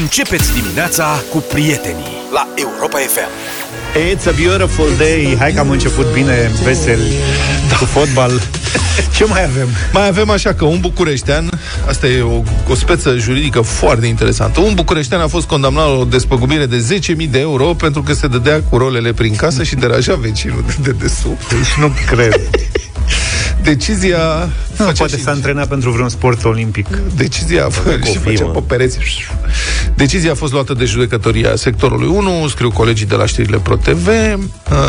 Începeți dimineața cu prietenii la Europa FM. It's a beautiful day. Hai că am început bine, veseli, da, cu fotbal. Ce mai avem? Mai avem așa că un bucureștean, asta e o speță juridică foarte interesantă, un bucureștean a fost condamnat la o despăgubire de 10.000 de euro pentru că se dădea cu rolele prin casă și deraja vecinul de desubt. Deci nu cred. Decizia... Nu, poate s-a antrenat pentru vreun sport olimpic. Decizia... și facea pe pereți. Decizia a fost luată de judecătoria sectorului 1, scriu colegii de la știrile Pro TV.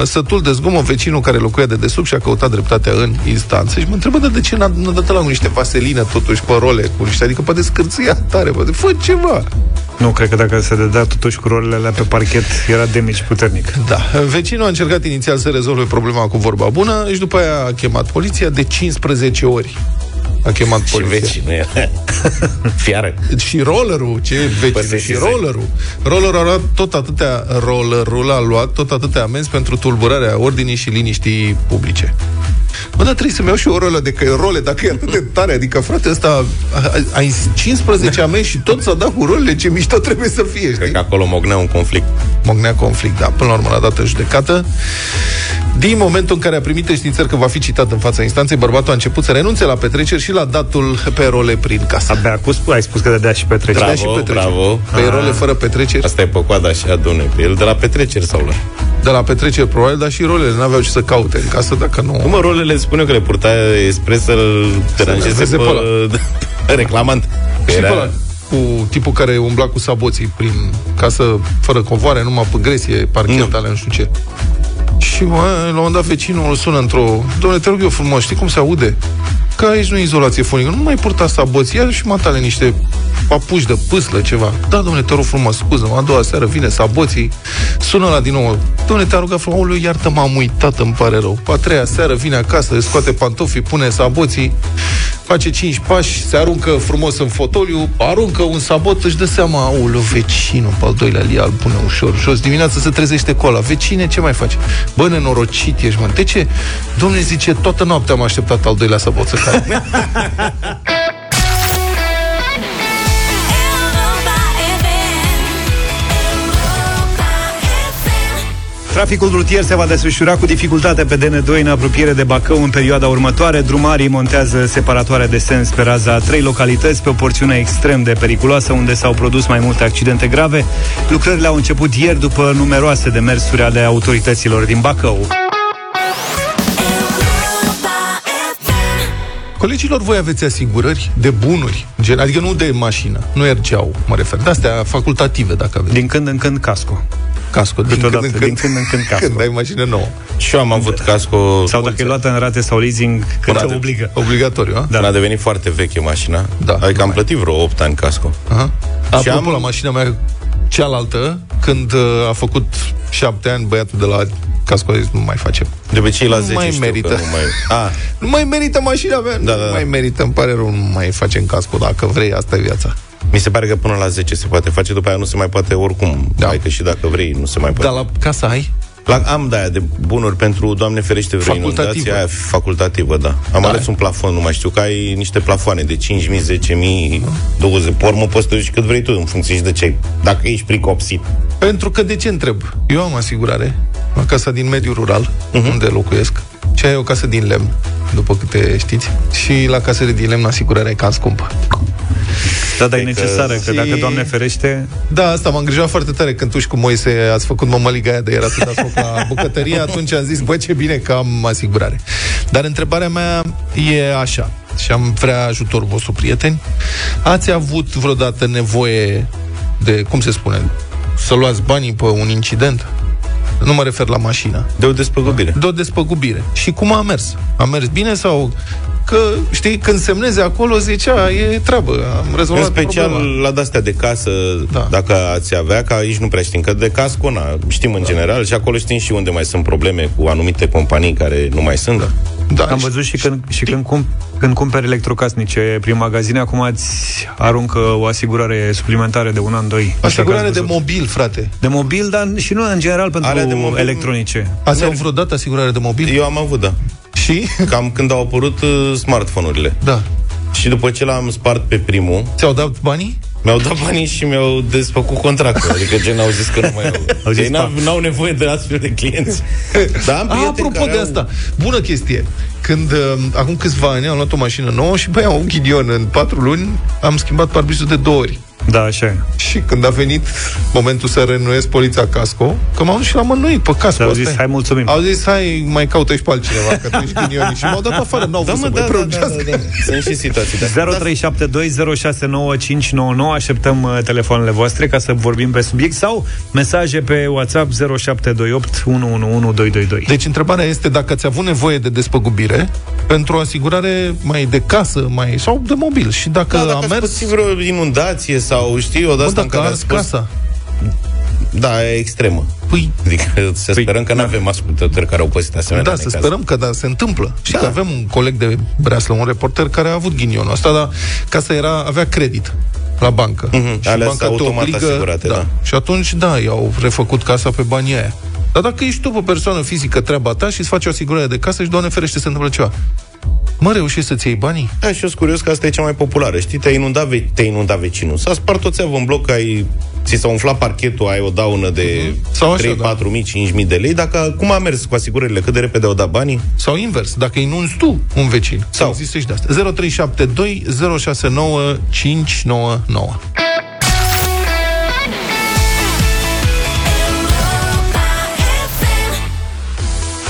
Sătul de zgomot, vecinul care locuia de desubt și-a căutat dreptatea în instanță. Și mă întrebă de ce n-a dat la niște vaselină totuși pe role, cu niște, adică poate scârțâia tare, poate fă ceva. Nu, cred că dacă se dădea totuși cu rolele alea pe parchet, era demici puternic. Da. Vecinul a încercat inițial să rezolve problema cu vorba bună și după aia a chemat poliția de 15 ori. A chemat poliția. Și vecinul fiară. Și rollerul, ce vecine, și rollerul. Rollerul a luat tot atâtea, rollerul a luat tot atâtea amenzi pentru tulburarea ordinii și liniștii publice. Mă, dar trebuie să-mi iau și o rolă de că role, dacă e atât de tare, adică frate, ăsta ai 15 amenzi și tot s-a dat cu rolele, ce mișto trebuie să fie. Cred că acolo mognea un conflict. Mognea conflict, da, până la urmă l-a dat în judecată. Din momentul în care a primit științări că va fi citat în fața instanței, bărbatul a început să renunțe la petreceri și la datul pe role prin casă. Abia ai spus că dădea și petreceri. Bravo, și petreceri. Bravo. Pe role fără petreceri. Asta e pe coada și adune pe el de la petreceri sau la... De la petreceri probabil, dar și rolele n-aveau ce să caute în casă dacă nu... Cum rolele spune că le purta expres să-l deranjeze pe reclamant. Era... cu tipul care umbla cu saboții prin casă fără covoare, numai pe gresie, parchet, alea, nu știu ce. Și la un moment dat vecinul îl sună într-o... Doamne, te rog eu frumos, știi cum se aude? Că aici nu e izolație fonică, nu mai purta saboți, ia și matale niște papuși de pâslă, ceva. Da, domnule, te rog frumos, scuză-mă, a doua seară vine saboții, sună la din nou. Domnule, te-a rugat frumos, aoleu, iartă, m-am uitat, îmi pare rău. A treia seară vine acasă, scoate pantofii, pune saboții, face 5 pași, se aruncă frumos în fotoliu, aruncă un sabot, își dă seama, aoleu, vecinul, pe al doilea lial, pune ușor jos. Dimineața se trezește cu ăla. Vecine, ce mai faci? Bă, nenorocit ești, mă. De ce? Domnule, zice, toată noaptea am așteptat al doilea sabot să cadă. Traficul rutier se va desfășura cu dificultate pe DN2 în apropiere de Bacău în perioada următoare. Drumarii montează separatoare de sens pe raza a 3 localități pe o porțiune extrem de periculoasă unde s-au produs mai multe accidente grave. Lucrările au început ieri după numeroase demersuri ale autorităților din Bacău. Colegilor, voi aveți asigurări de bunuri, adică nu de mașină, nu ergeau, mă refer, de astea facultative dacă aveți. Din când în când casco. Casco, din când în când casco. Când ai mașină nouă. Și eu am avut casco... Sau dacă e luată în rate sau leasing, când te obligă. Obligatoriu, a? Da. A devenit foarte veche mașina, da, adică am plătit vreo 8 ani casco. Aha. Și apropo, la mașina mea cealaltă, când a făcut 7 ani băiatul de la... casco a zis, nu mai facem. De obicei la 10 mai merită. Nu mai... A. Nu mai merită mașina mea, da, nu mai merită, îmi pare rău, nu mai facem casco. Dacă vrei, asta e viața. Mi se pare că până la 10 se poate face, după aia nu se mai poate oricum, da. Adică și dacă vrei, nu se mai poate. Dar la casă ai? Am de aia de bunuri pentru, Doamne ferește, vreo inundație, aia facultativă, da. Am ales un plafon, nu mai știu, că ai niște plafoane de 5.000, 10.000, 20, pe urmă poți să te duci cât vrei tu, în funcție și de ce, dacă ești pricopsit. Pentru că de ce întreb? Eu am asigurare la casa din mediul rural, unde locuiesc, și ai o casă din lemn, după câte știți, și la casele din lemn asigurarea e cam scumpă. Da, dar e necesară, că dacă, Doamne ferește... Da, asta m-a îngrijat foarte tare când tu și cu Moise ați făcut mămăliga aia de era să dați foc la bucătărie, atunci am zis, bă, ce bine că am asigurare. Dar întrebarea mea e așa, și am vrea ajutorul vostru, prieteni. Ați avut vreodată nevoie de, cum se spune, să luați banii pe un incident? Nu mă refer la mașină. De o despăgubire. De o despăgubire. Și cum a mers? A mers bine sau... Că, știi, când semneze acolo, zicea, e treabă, am rezolvat problema. În special problema. La de-astea de casă, da. Dacă ați avea, că aici nu prea știm, că de casco, știm în general, și acolo știm și unde mai sunt probleme cu anumite companii care nu mai sunt. Da. Da, am văzut și când cumperi electrocasnice prin magazine, acum îți aruncă o asigurare suplimentară de un an, doi. Asigurare de mobil, frate. De mobil, dar și nu în general pentru electronice. Ați avut vreodată asigurare de mobil? Eu am avut, da. Și? Cam când au apărut smartphone-urile. Da. Și după ce l-am spart pe primul... Ți-au dat banii? Mi-au dat banii și mi-au desfăcut contractul. Adică gen au zis că nu mai au. Ei n-au nevoie de astfel de clienți. Da, apropo de asta, bună chestie. Când acum câțiva ani am luat o mașină nouă și am un ghidion. În 4 luni am schimbat parbrizul de 2 ori. Da, așa e. Și când a venit momentul să reînnoiesc polița casco, că m-au dus și l-am înnoit pe casco. Au zis, hai, mulțumim. Au zis, hai, mai caută-și pe altcineva, că tu ești ghinionii. Și m-au dat afară, n-au vrut să mă prăugească. Sunt și situații. 0372069599. Așteptăm telefoanele voastre ca să vorbim pe subiect sau mesaje pe WhatsApp 0728111222. Deci întrebarea este dacă ați avut nevoie de despăgubire pentru o asigurare mai de casă, mai sau de mobil. Și dacă a mers vreo inundație sau știi, o dată în care arzi casa. Da, e extremă. Pui. Adică să sperăm că n-avem ascultători care au păsit asemenea. Da, să sperăm că se întâmplă. Și că avem un coleg de Breslau, un reporter care a avut ghinionul ăsta, dar casa avea credit la bancă. Mm-hmm. Și alea banca te obligă, asigurate, da. Și atunci, i-au refăcut casa pe banii aia. Dar dacă ești tu pe persoană fizică treaba ta și îți faci o asigurare de casă și, Doamne ferește, se întâmplă ceva, mă, reușești să-ți iei banii? Da, și eu sunt curios că asta e cea mai populară. Știi, te-ai inundat vecinul, s-a spart o țeavă în bloc, ți s-a umflat parchetul, ai o daună de 3.000, 4.000, 5.000 de lei. Dacă cum a mers cu asigurările, cât de repede au dat banii? Sau invers, dacă inunzi tu un vecin. Sau există și de-asta. 0372069599.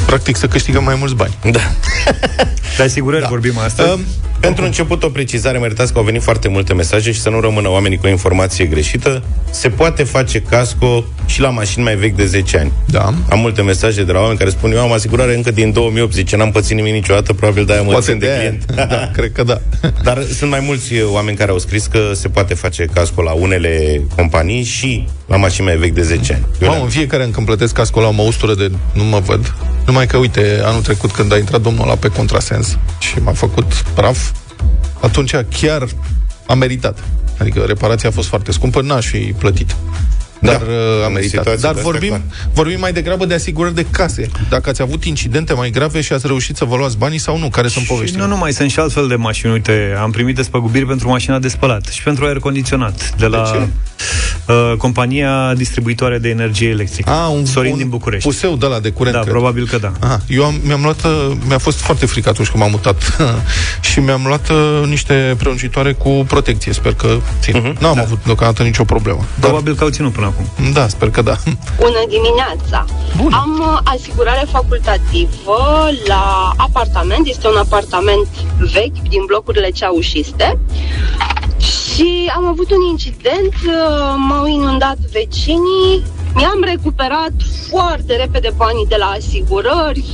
Practic să câștigăm mai mulți bani. Da. De asigurări vorbim astăzi. Pentru început o precizare, mă iertați că au venit foarte multe mesaje și să nu rămână oamenii cu o informație greșită. Se poate face casco și la mașini mai vechi de 10 ani. Da. Am multe mesaje de la oameni care spun: eu am asigurare încă din 2008, zice, n-am pățit nimic niciodată, probabil de-aia mă țin de client. Da, cred că da. Dar sunt mai mulți oameni care au scris că se poate face casco la unele companii și la mașini mai vechi de 10 ani. Mamă, în fiecare an când plătesc casco la o măustură de nu mă văd. Numai că, uite, anul trecut când a intrat domnul ăla pe contrasens și m-a făcut praf, atunci chiar a meritat. Adică reparația a fost foarte scumpă, n-aș fi plătit. Dar a meritat. Dar vorbim mai degrabă de asigurări de case. Dacă ați avut incidente mai grave și ați reușit să vă luați banii sau nu, care sunt poveștile? Nu numai, sunt și altfel de mașini. Uite, am primit despăgubiri pentru mașina de spălat și pentru aer condiționat de la compania distribuitoare de energie electrică. Sorin din București. Puseu de ăla de curent. Da, cred. Probabil că da. Aha, eu mi-am luat, mi-a fost foarte frică atunci când m-am mutat și mi-am luat niște prelungitoare cu protecție. Sper că țin. N-am avut deocamdată nicio problemă. Probabil că au ținut până acum. Da, sper că da. Bună dimineața! Bun. Am asigurare facultativă la apartament. Este un apartament vechi din blocurile ceaușiste. Și am avut un incident, m-au inundat vecinii, mi-am recuperat foarte repede banii de la asigurări,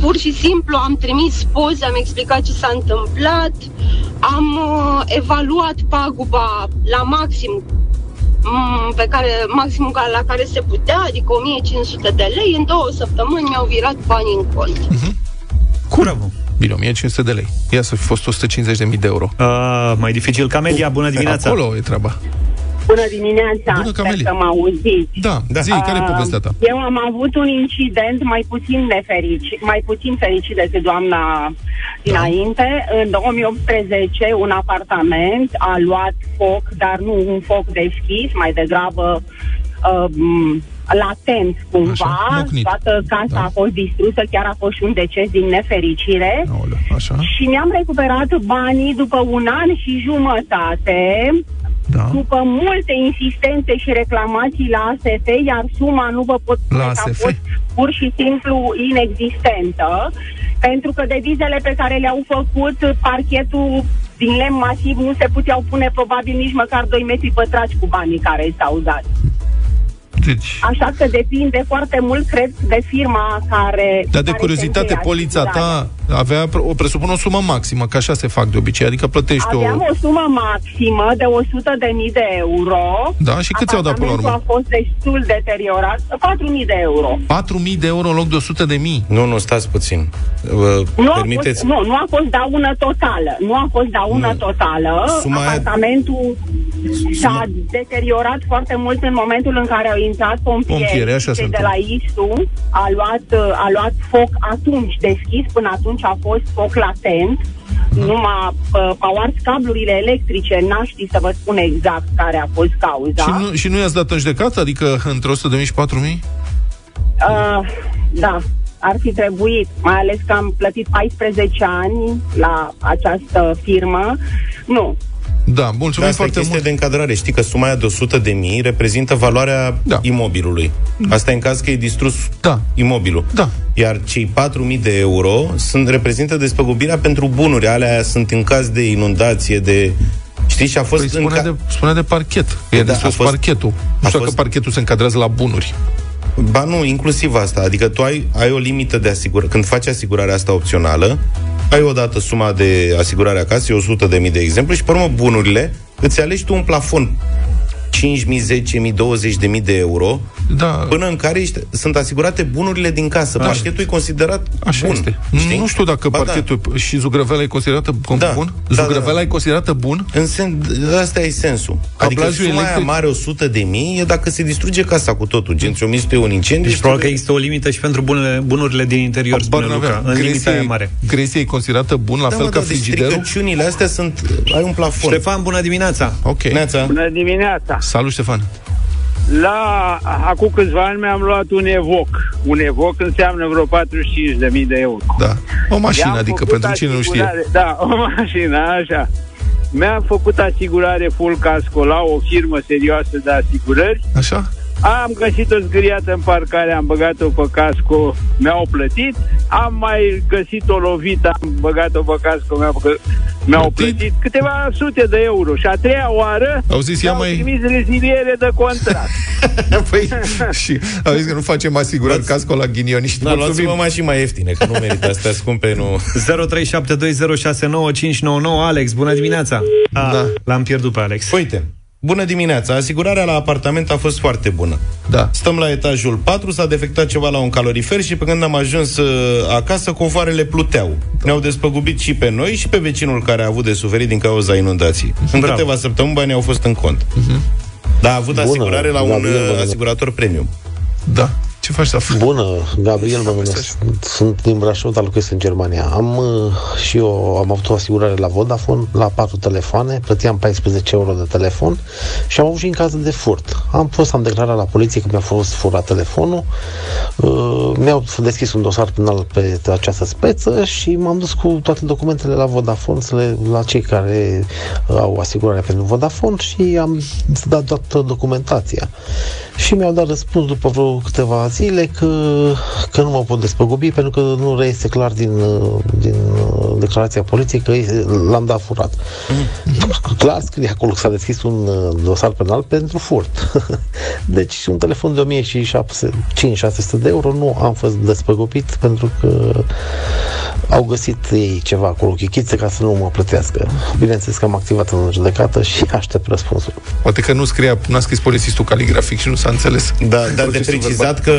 pur și simplu am trimis poze, am explicat ce s-a întâmplat, am evaluat paguba la maxim, maximul la care se putea, adică 1.500 de lei, în 2 săptămâni mi-au virat banii în cont. Curăvă! Bine, 1.500 de lei. Ia să fi fost 150.000 de euro. Mai dificil ca media. Bună dimineața! Acolo e treaba. Bună dimineața! Bună, Camelie! Sper că mă auziți. Da. Zi, care e povestea ta? Eu am avut un incident mai puțin fericit decât doamna dinainte. În 2018, un apartament a luat foc, dar nu un foc deschis, mai degrabă latent cumva. Așa, toată casa a fost distrusă, chiar a fost și un deces din nefericire. Aolea, așa. Și mi-am recuperat banii după 1 an și jumătate, după multe insistențe și reclamații la ASF, iar suma nu vă pot spune că a fost pur și simplu inexistentă, pentru că devizele pe care le-au făcut, parchetul din lemn masiv, nu se puteau pune probabil nici măcar 2 metri pătrați cu banii care s-au dat. Deci. Așa că depinde foarte mult, cred, de firma care... Dar de curiozitate, polița ta avea, presupun, o sumă maximă, că așa se fac de obicei, adică plătești Aveam o sumă maximă de 100.000 de euro. Da, și cât ți-au dat până la urmă? A fost destul deteriorat, 4.000 de euro. 4.000 de euro în loc de 100.000? Nu, stați puțin. Nu a fost daună totală. Suma apartamentul s-a deteriorat foarte mult în momentul în care au intrat pompieri și de la ISU a luat foc atunci deschis, până atunci a fost foc latent. numai au ars cablurile electrice, n-aș ști să vă spun exact care a fost cauza. Și nu i-ați dat în judecată? Adică între 100.000 și 4.000? Da, ar fi trebuit, mai ales că am plătit 14 ani la această firmă. Nu. Da, mulțumim foarte mult. De încadrare, știi că suma aia de 100.000 reprezintă valoarea imobilului. Asta e în caz că e distrus imobilul. Da. Iar cei 4.000 de euro reprezintă despăgubirea pentru bunuri. Alea sunt în caz de inundație, de... Știi, și a fost... Spunea de parchet. E distrus parchetul. Nu știu dacă parchetul se încadrează la bunuri. Ba nu, inclusiv asta. Adică tu ai o limită de asigurare. Când faci asigurarea asta opțională, ai odată suma de asigurare a casei, 100.000 de exemplu, și pe urmă bunurile, îți alegi tu un plafon, 5.000, 10.000, 20.000 de euro, până în care sunt asigurate bunurile din casă. Parchetul e considerat bun. Nu știu dacă parchetul și zugrăvela e considerată bun? Zugrăvela e considerată bun? Asta e sensul. Adică suma aia mare, 100.000, e dacă se distruge casa cu totul. Gen, ți-o mistuie un incendiu. Deci probabil că există o limită și pentru bunurile din interior. Gresia e mare. Gresia e considerată bun, la fel ca frigiderul? Deci stricăciunile astea sunt... Ai un plafon. Ștefan, bună dimineața! Bună dimineața! Salut, Ștefan! Acum câțiva ani mi-am luat un Evoc. Un Evoc înseamnă vreo 45.000 de euro. Da, o mașină, adică pentru cine nu știe. Da, o mașină, așa. Mi-am făcut asigurare full casco la o firmă serioasă de asigurări. Așa? Am găsit-o zgâriată în parcare, am băgat-o pe casco, mi-au plătit. Am mai găsit-o lovită, am băgat-o pe casco, mi-au plătit câteva sute de euro. Și a treia oară au zis, mi-au trimis reziliere de contract. Păi, și au zis că nu facem asigurat casco la ghinioniști. Da, luați-vă mașini mai ieftine, că nu merită astea scumpe, nu. 0372069599. Alex, bună dimineața. L-am pierdut pe Alex. Uite. Bună dimineața! Asigurarea la apartament a fost foarte bună. Da. Stăm la etajul 4, s-a defectat ceva la un calorifer și pe când am ajuns acasă, covoarele pluteau. Da. Ne-au despăgubit și pe noi și pe vecinul care a avut de suferit din cauza inundației. În câteva săptămâni banii au fost în cont. Dar a avut asigurare la un asigurator premium. Da. Ce faci, Saf? Bună, Gabriel, mă numesc. Sunt din Brașov, dar locuiesc în Germania. Am avut o asigurare la Vodafone, la 4 telefoane, plăteam 14 euro de telefon și am avut și în cazul de furt. Am declarat la poliție că mi-a fost furat telefonul, mi-au deschis un dosar penal pe această speță și m-am dus cu toate documentele la Vodafone, la cei care au asigurare pentru Vodafone și am dat toată documentația. Și mi-au dat răspuns după vreo câteva zile că nu mă pot despăgubi pentru că nu reiese clar din declarația poliției că l-am dat furat. Clar scrie acolo că s-a deschis un dosar penal pentru furt. Deci un telefon de 1.500-600 de euro nu am fost despăgubit pentru că au găsit ei ceva acolo, chichițe, ca să nu mă plătească. Bineînțeles că am activat în judecată și aștept răspunsul. Poate că n-a scris polițistul caligrafic și nu s-a înțeles. Dar de precizat că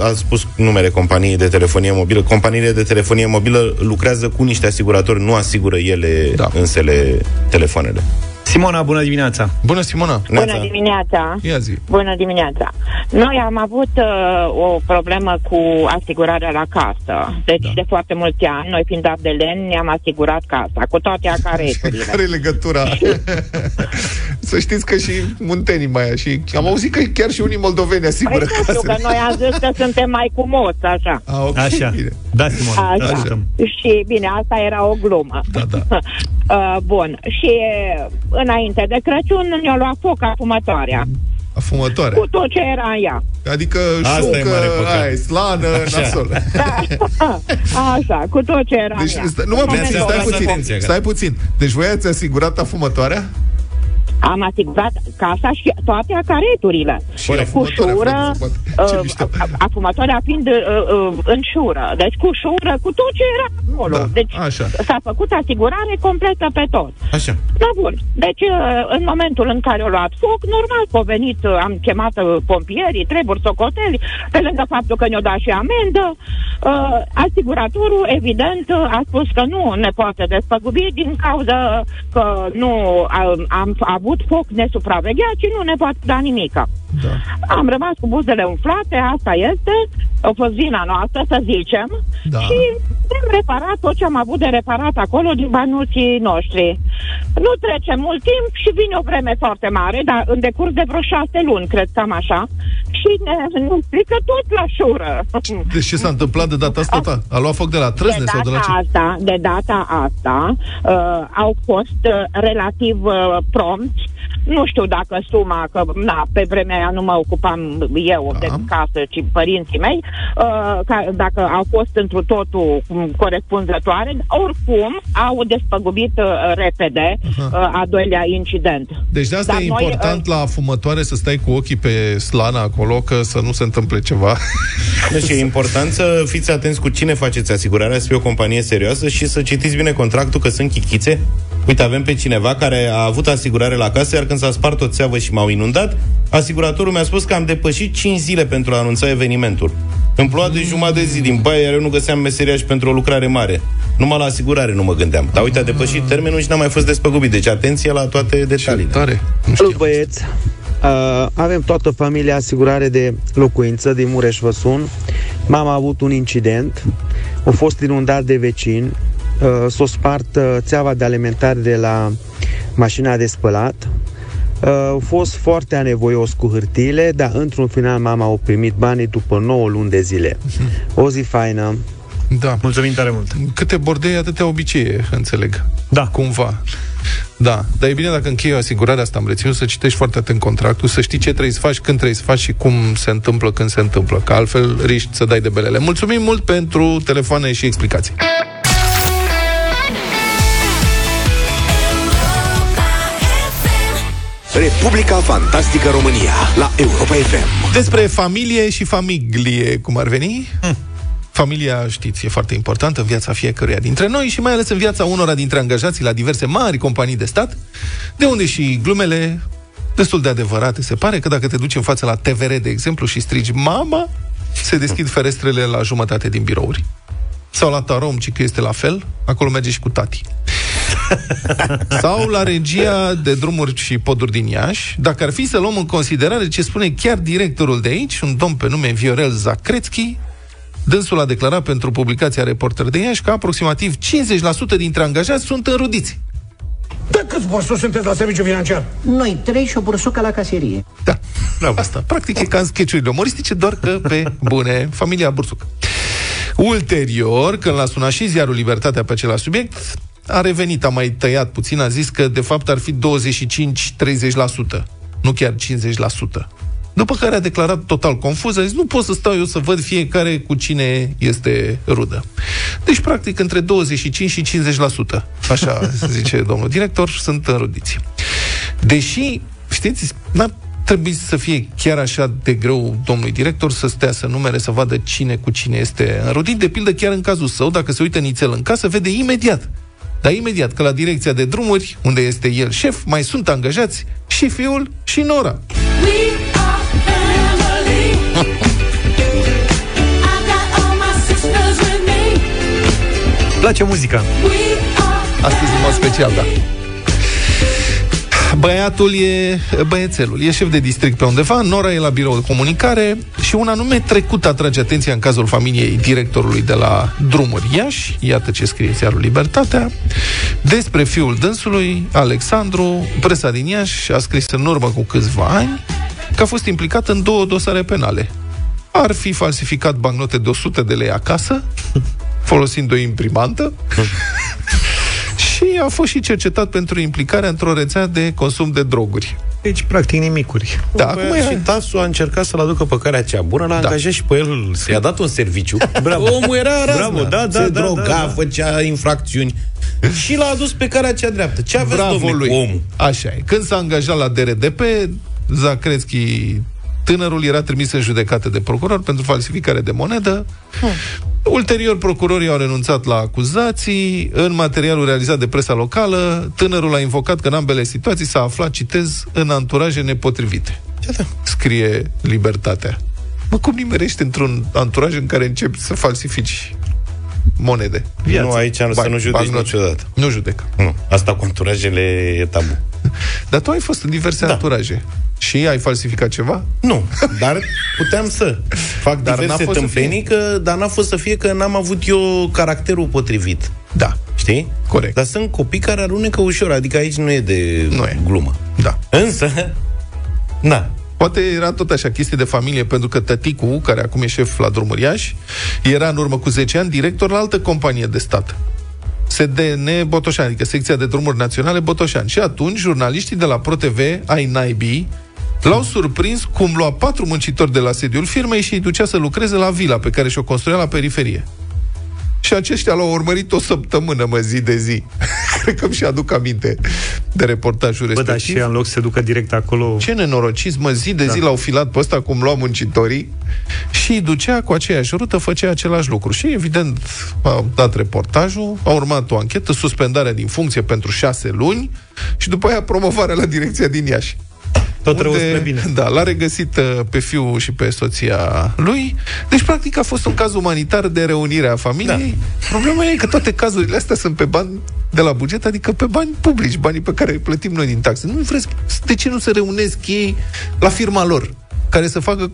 a spus numele companiei de telefonie mobilă. Companiile de telefonie mobilă lucrează cu niște asiguratori, nu asigură ele însele telefoanele. Simona, bună dimineața! Bună, Simona! Bună dimineața! Bună dimineața! Noi am avut o problemă cu asigurarea la casă. Deci, de foarte mulți ani, noi fiind ardeleni, ne-am asigurat casa, cu toate acareturile. Care e legătura? Să știți că și muntenii mai și am auzit că chiar și unii moldoveni asigură casele. Păi, știu că noi am zis că suntem mai cumoți, așa. Okay, așa. Bine. Da, Simona, așa. Și, bine, asta era o glumă. Bun, și... Înainte de Crăciun ne-a luat foc afumătoarea. Afumătoarea? Cu tot ce era în ea. Adică șuncă, slană, nasolă. Așa, cu tot ce era în ea. Stai puțin. Deci voi ați asigurat afumătoarea? Am asigurat casa și toate acareturile. Și cu șură, afumătoarea fiind în șură. Deci cu șură, cu tot ce era acolo. Deci s-a făcut asigurare completă pe tot. Așa. Bun. Deci în momentul în care o luat foc, normal că a venit, am chemat pompierii, treburi, socoteli, pe lângă faptul că ne-o dat și amendă. Asiguratorul, evident, a spus că nu ne poate despăgubi din cauza că nu am avut foc nesupravegheat și nu ne poate da nimica. Am rămas cu buzele umflate, asta este, a fost vina noastră, să zicem, și putem repara tot ce am avut de reparat acolo din banuții noștri. Nu trece mult timp și vine o vreme foarte mare, dar în decurs de vreo 6 luni, cred că am așa, și ne strică tot la șură. Deci ce s-a întâmplat de data asta? A luat foc de la trăzne sau de la ce? Asta, de data asta au fost relativ prompți. Nu știu dacă suma, că na, pe vremea aia nu mă ocupam eu de casă, ci părinții mei, dacă au fost întru totul corespunzătoare, oricum au despăgubit repede a doilea incident. Deci de asta. Dar e important la fumătoare să stai cu ochii pe slana acolo, că să nu se întâmple ceva. Deci e important să fiți atenți cu cine faceți asigurarea, să fie o companie serioasă și să citiți bine contractul, că sunt chichițe. Uite, avem pe cineva care a avut asigurare la casă, iar când s-a spart o țeavă și m-au inundat, asiguratorul mi-a spus că am depășit 5 zile pentru a anunța evenimentul. Îmi plua de jumătate de zi din baie, iar eu nu găseam meseriaș pentru o lucrare mare. Numai la asigurare nu mă gândeam. Dar uite, a depășit termenul și n-a mai fost despăgubit. Deci atenție la toate detaliile. Tare. Salut, băieți! Avem toată familia asigurare de locuință din Mureș-Văsun. Mama a avut un incident. A fost inundat de vecin. S-o spart țeava de alimentare de la mașina de spălat. A fost foarte anevoios cu hârtiile, dar într-un final mama a primit banii după 9 luni de zile. O zi faină. Da. Mulțumim tare mult. Câte bordei, atâtea obicei, înțeleg. Da. Cumva. Da. Dar e bine dacă închei asigurarea asta, am reținut, să citești foarte atent contractul, să știi ce trebuie să faci, când trebuie să faci și cum se întâmplă când se întâmplă, că altfel riști să dai de belele. Mulțumim mult pentru telefoane și explicații. 'Republica Fantastică România' la Europa FM. Despre familie și familie, cum ar veni? Familia, știți, e foarte importantă în viața fiecăruia dintre noi și mai ales în viața unora dintre angajații la diverse mari companii de stat, de unde și glumele destul de adevărate. Se pare că dacă te duci în fața la TVR, de exemplu, și strigi mama, se deschid ferestrele la jumătate din birouri. Sau la TAROM, ci că este la fel, acolo merge și cu tati. Sau la Regia de Drumuri și Poduri din Iași. Dacă ar fi să luăm în considerare ce spune chiar directorul de aici, un domn pe nume Viorel Zakretsky, dânsul a declarat pentru publicația Reporter de Iași că aproximativ 50% dintre angajați sunt înrudiți. Da, câți borsuși sunteți la serviciu financiar? Noi 3 și o bursucă la caserie. Da, asta. Practic e ca în sketch-urile umoristice, doar că pe bune. Familia bursucă. Ulterior, când l-a sunat și Ziarul Libertatea pe același subiect, a revenit, a mai tăiat puțin, a zis că de fapt ar fi 25-30%, nu chiar 50%. După care a declarat total confuz, a zis, nu pot să stau eu să văd fiecare cu cine este rudă. Deci, practic, între 25 și 50%, așa zice domnul director, sunt înrudiți. Deși, știți, n-ar trebui să fie chiar așa de greu domnului director să stea să numere, să vadă cine cu cine este înrudit. De pildă, chiar în cazul său, dacă se uită nițel în casă, vede imediat. Dar imediat că la direcția de drumuri, unde este el șef, mai sunt angajați și fiul și nora. Place muzica. Astăzi e mai special, da. Băiețelul e șef de district pe undeva, nora e la birou de comunicare și un anume trecut atrage atenția în cazul familiei directorului de la Drumuri Iași, iată ce scrie Ziarul Libertatea, despre fiul dânsului, Alexandru. Presa din Iași a scris în urmă cu câțiva ani că a fost implicat în 2 dosare penale. Ar fi falsificat bancnote de 100 de lei acasă, folosind o imprimantă, și a fost și cercetat pentru implicarea într-o rețea de consum de droguri. Deci, practic, nimicuri. Da, acum și tasul a încercat să-l aducă pe calea cea bună, l-a angajat și pe el, i-a dat un serviciu. Bravo. Omul era razna, se droga, făcea infracțiuni și l-a adus pe calea cea dreaptă. Ce aveți, domnule, cu omul? Așa e. Când s-a angajat la DRDP, Zakretsky, tânărul, era trimis în judecată de procuror pentru falsificare de monedă. Ulterior, procurorii au renunțat la acuzații. În materialul realizat de presa locală, tânărul a invocat că în ambele situații s-a aflat, citez, în anturaje nepotrivite. Scrie Libertatea. Mă, cum nimerești într-un anturaj în care începi să falsifici monede? Viața. Nu, aici să nu judeci niciodată. Nu judec. Nu. Asta cu anturajele e tabu. Dar tu ai fost în diverse anturaje. Și ai falsificat ceva? Nu, dar puteam să fac diverse tâmpenii, dar n-a fost să fie că n-am avut eu caracterul potrivit. Da. Știi? Corect. Dar sunt copii care alunecă ușor, adică aici nu e de glumă. Da. Însă, da. Poate era tot așa, chestie de familie, pentru că tăticul, care acum e șef la Drumuri Iași, era în urmă cu 10 ani director la altă companie de stat. SDN Botoșani, adică secția de drumuri naționale Botoșani. Și atunci, jurnaliștii de la Pro TV, ai naibii, l-au surprins cum lua 4 muncitori de la sediul firmei și îi ducea să lucreze la vila pe care și-o construia la periferie. Și aceștia l-au urmărit o săptămână, zi de zi. Cred că și aduc aminte de reportajul respectiv. Bă, dar și în loc să ducă direct acolo... Ce nenorociți, zi de zi l-au filat pe ăsta cum luau muncitorii și îi ducea cu aceeași rută, făcea același lucru. Și, evident, a dat reportajul, a urmat o anchetă, suspendarea din funcție pentru 6 luni și după aia promovarea la direcția din Iași. Tot rău spre bine. Da, l-a regăsit pe fiul și pe soția lui. Deci, practic, a fost un caz umanitar de reunire a familiei. Da. Problema e că toate cazurile astea sunt pe bani de la buget, adică pe bani publici, banii pe care îi plătim noi din taxe. Nu vreți, de ce nu se reunesc ei la firma lor, care să facă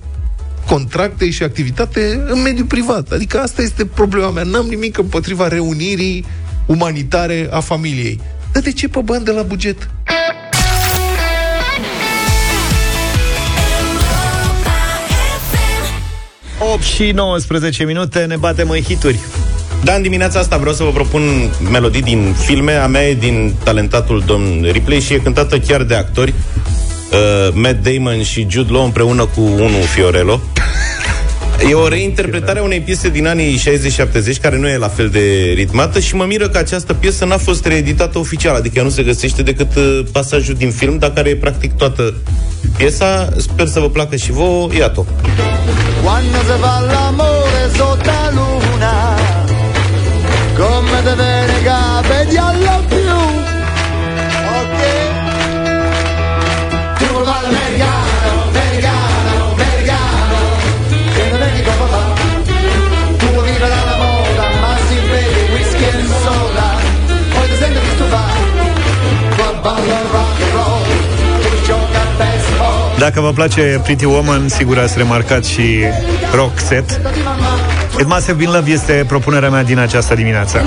contracte și activitate în mediul privat? Adică asta este problema mea. N-am nimic împotriva reunirii umanitare a familiei. Dar de ce pe bani de la buget? 8 și 19 minute, ne batem în hituri. Da, în dimineața asta vreau să vă propun melodii din filme. A mea e din Talentatul Domn Ripley și e cântată chiar de actori, Matt Damon și Jude Law împreună cu unul Fiorello. E o reinterpretare a unei piese din anii 60-70 care nu e la fel de ritmată și mă miră că această piesă n-a fost reeditată oficial, adică nu se găsește decât pasajul din film, dar care e practic toată piesa. Sper să vă placă și vouă. Iată. Quando si fa l'amore sotto la luna, come te viene che vedi I love you, ok? Tu vuoi fare americano, americano, americano, che non vedi come fa. Tu vuoi vivere alla moda, ma si vede whisky e soda, poi ti senti stufare, qua balla rock and roll. Dacă vă place Pretty Woman, sigur ați remarcat și Roxette. It Must Have Been Love este propunerea mea din această dimineață.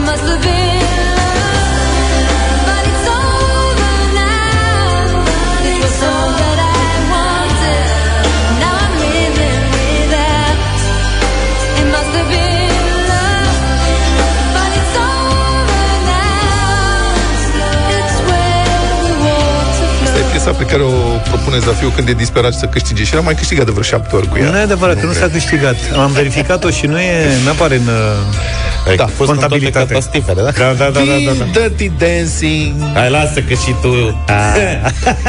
Pe care o propune Zafiu când e disperat să câștige. Și l-am mai câștigat de vreo 7 ori cu ea. Nu e adevărat, că nu s-a câștigat. Am verificat-o și nu e, n-apare în contabilitate. Da. Dirty Dancing. Hai, lasă că și tu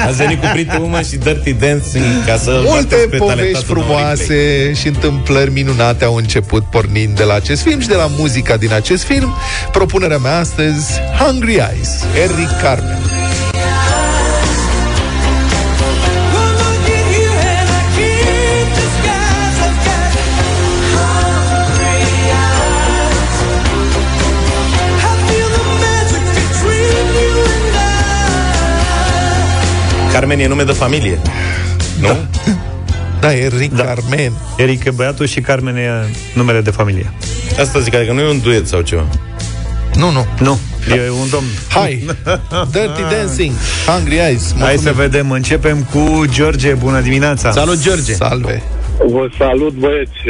ați venit cu Pretty Woman și Dirty Dancing ca să multe povești frumoase și întâmplări minunate au început pornind de la acest film și de la muzica din acest film. Propunerea mea astăzi, Hungry Eyes, Eric Carmen. Carmen e nume de familie, nu? Da, da, Eric, da. Carmen. Eric e băiatul și Carmen e numele de familie. Asta zic, adică nu e un duet sau ceva. Nu. Da. E un domn. Hai, Dirty Dancing, Hungry Eyes. Mulțumim. Hai să vedem, începem cu George. Bună dimineața. Salut, George. Salve. Vă salut, băieți,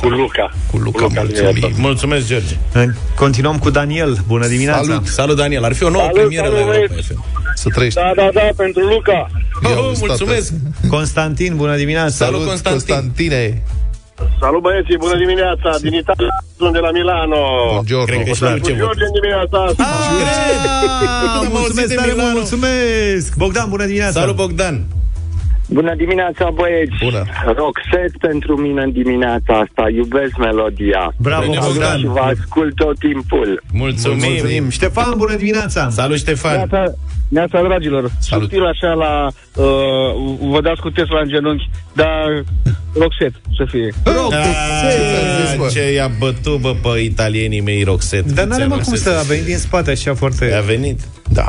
cu Luca. Cu Luca, mulțumim. Mulțumesc, George. Continuăm cu Daniel. Bună dimineața. Salut, Daniel. Ar fi o nouă premieră la Europa FM. Să trăiești. Da, pentru Luca. Mulțumesc. Constantin, bună dimineața. Salut, Constantine. Salut, băieții, bună dimineața. Din Italia, sunt de la Milano. Buongiorno. George, dimineața asta. Mulțumesc. Bogdan, bună dimineața. Salut, Bogdan. Bună dimineața, băieți. Bună. Roxette pentru mine în dimineața asta. Iubesc melodia. Bravo, Bogdan. Și vă ascult tot timpul. Mulțumim. Ștefan, bună dimineața. Salut, Ștefan. Neața, dragilor. Salut. Subtil așa la... vă dați cu Tesla în genunchi, dar Roxette să fie. Roxette! Ce i-a bătut, bă, pe italienii mei Roxette. Dar n-are, mă, cum să a venit din spate așa foarte... A venit. Da.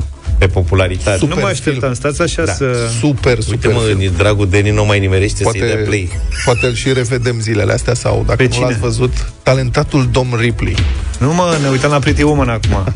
de popularitate. Super, nu mă așteptam, stați așa, da, să... Super. Uite, mă, dragul Deni nu mai nimerește să-i dea play. Poate îl și revedem zilele astea, sau dacă pe nu l-ați văzut, Talentatul Domn Ripley. Nu, mă, ne uităm la Pretty Woman acum.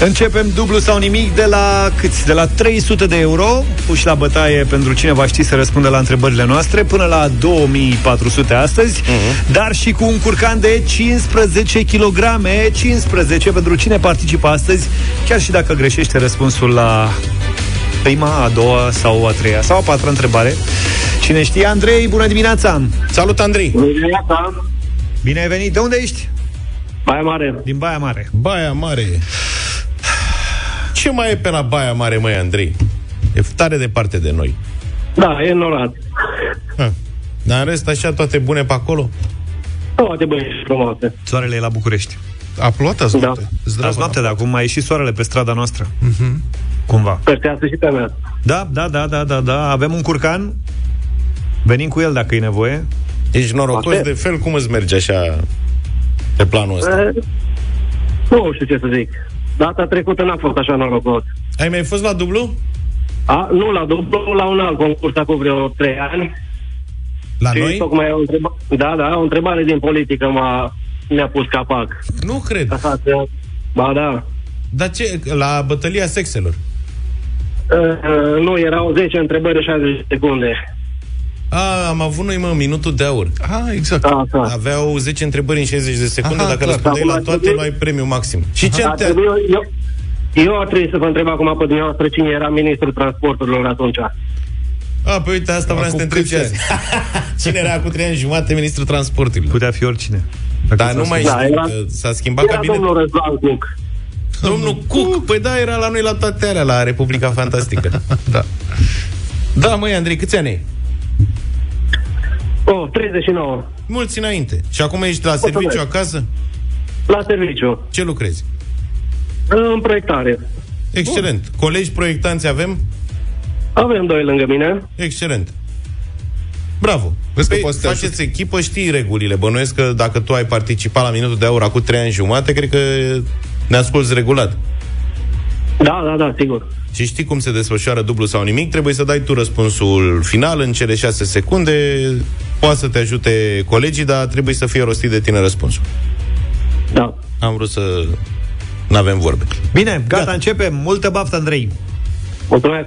Începem dublu sau nimic de la câți? De la 300 de euro, puși la bătaie pentru cine va ști să răspundă la întrebările noastre, până la 2400 astăzi, dar și cu un curcan de 15 kg, 15 pentru cine participă astăzi, chiar și dacă greșește răspunsul la prima, a doua sau a treia sau a patra întrebare. Cine știe? Andrei, bună dimineața! Salut, Andrei! Bună dimineața! Bine ai venit! De unde ești? Baia Mare. Din Baia Mare. Baia Mare. Ce mai e pe la Baia Mare, măi, Andrei? E tare departe de noi. Da, e în Oradea. Dar în rest, așa, toate bune pe acolo? Toate bune și frumoase. Soarele e la București. A plouat azi noapte? Da. Azi noapte, dar acum a ieșit soarele pe strada noastră. Cumva. Părtează și pe mea. Da. Avem un curcan. Venim cu el dacă e nevoie. Ești norocos de fel? Cum îți merge așa pe planul ăsta? Nu știu ce să zic. Data trecută n-a fost așa norocos. Ai mai fost la dublu? Nu la dublu, la un alt concurs acum vreo 3 ani. La și noi? Tocmai o întrebare din politică mi-a pus capac. Nu cred. Aha, ba da. Dar ce? La bătălia sexelor? Nu, erau 10 întrebări, 60 secunde. Am avut noi, minutul de aur. Exact. Aveau 10 întrebări în 60 de secunde. Dacă răspundeai la toate, luai premiu maxim. Și ce eu ar trebui să vă întreb acum pe dumneavoastră cine era ministrul transporturilor atunci. Păi uite, asta vreau să te întreb și azi. Cine era cu 3 ani jumate ministrul transporturilor? Putea fi oricine. Dar nu mai știu, s-a schimbat cabinetul. Era domnul Răzvan Cuc. Domnul Cuc? Păi da, era la noi la toate alea, la Republica Fantastică. Da, măi, Andrei, câți ani ai? 39. Mulți înainte. Și acum ești la serviciu acasă? La serviciu. Ce lucrezi? În proiectare. Excelent. Colegi proiectanți avem? Avem 2 lângă mine. Excelent. Bravo. Faceți echipă, știi regulile. Bănuiesc că dacă tu ai participat la minutul de aur acum 3 ani jumate, cred că ne asculți regulat. Da, sigur. Și știi cum se desfășoară dublu sau nimic? Trebuie să dai tu răspunsul final în cele 6 secunde. Poate să te ajute colegii, dar trebuie să fie rostit de tine răspunsul. Da. Am vrut să n-avem vorbe. Bine, gata, începem. Multă baftă, Andrei. Mulțumesc.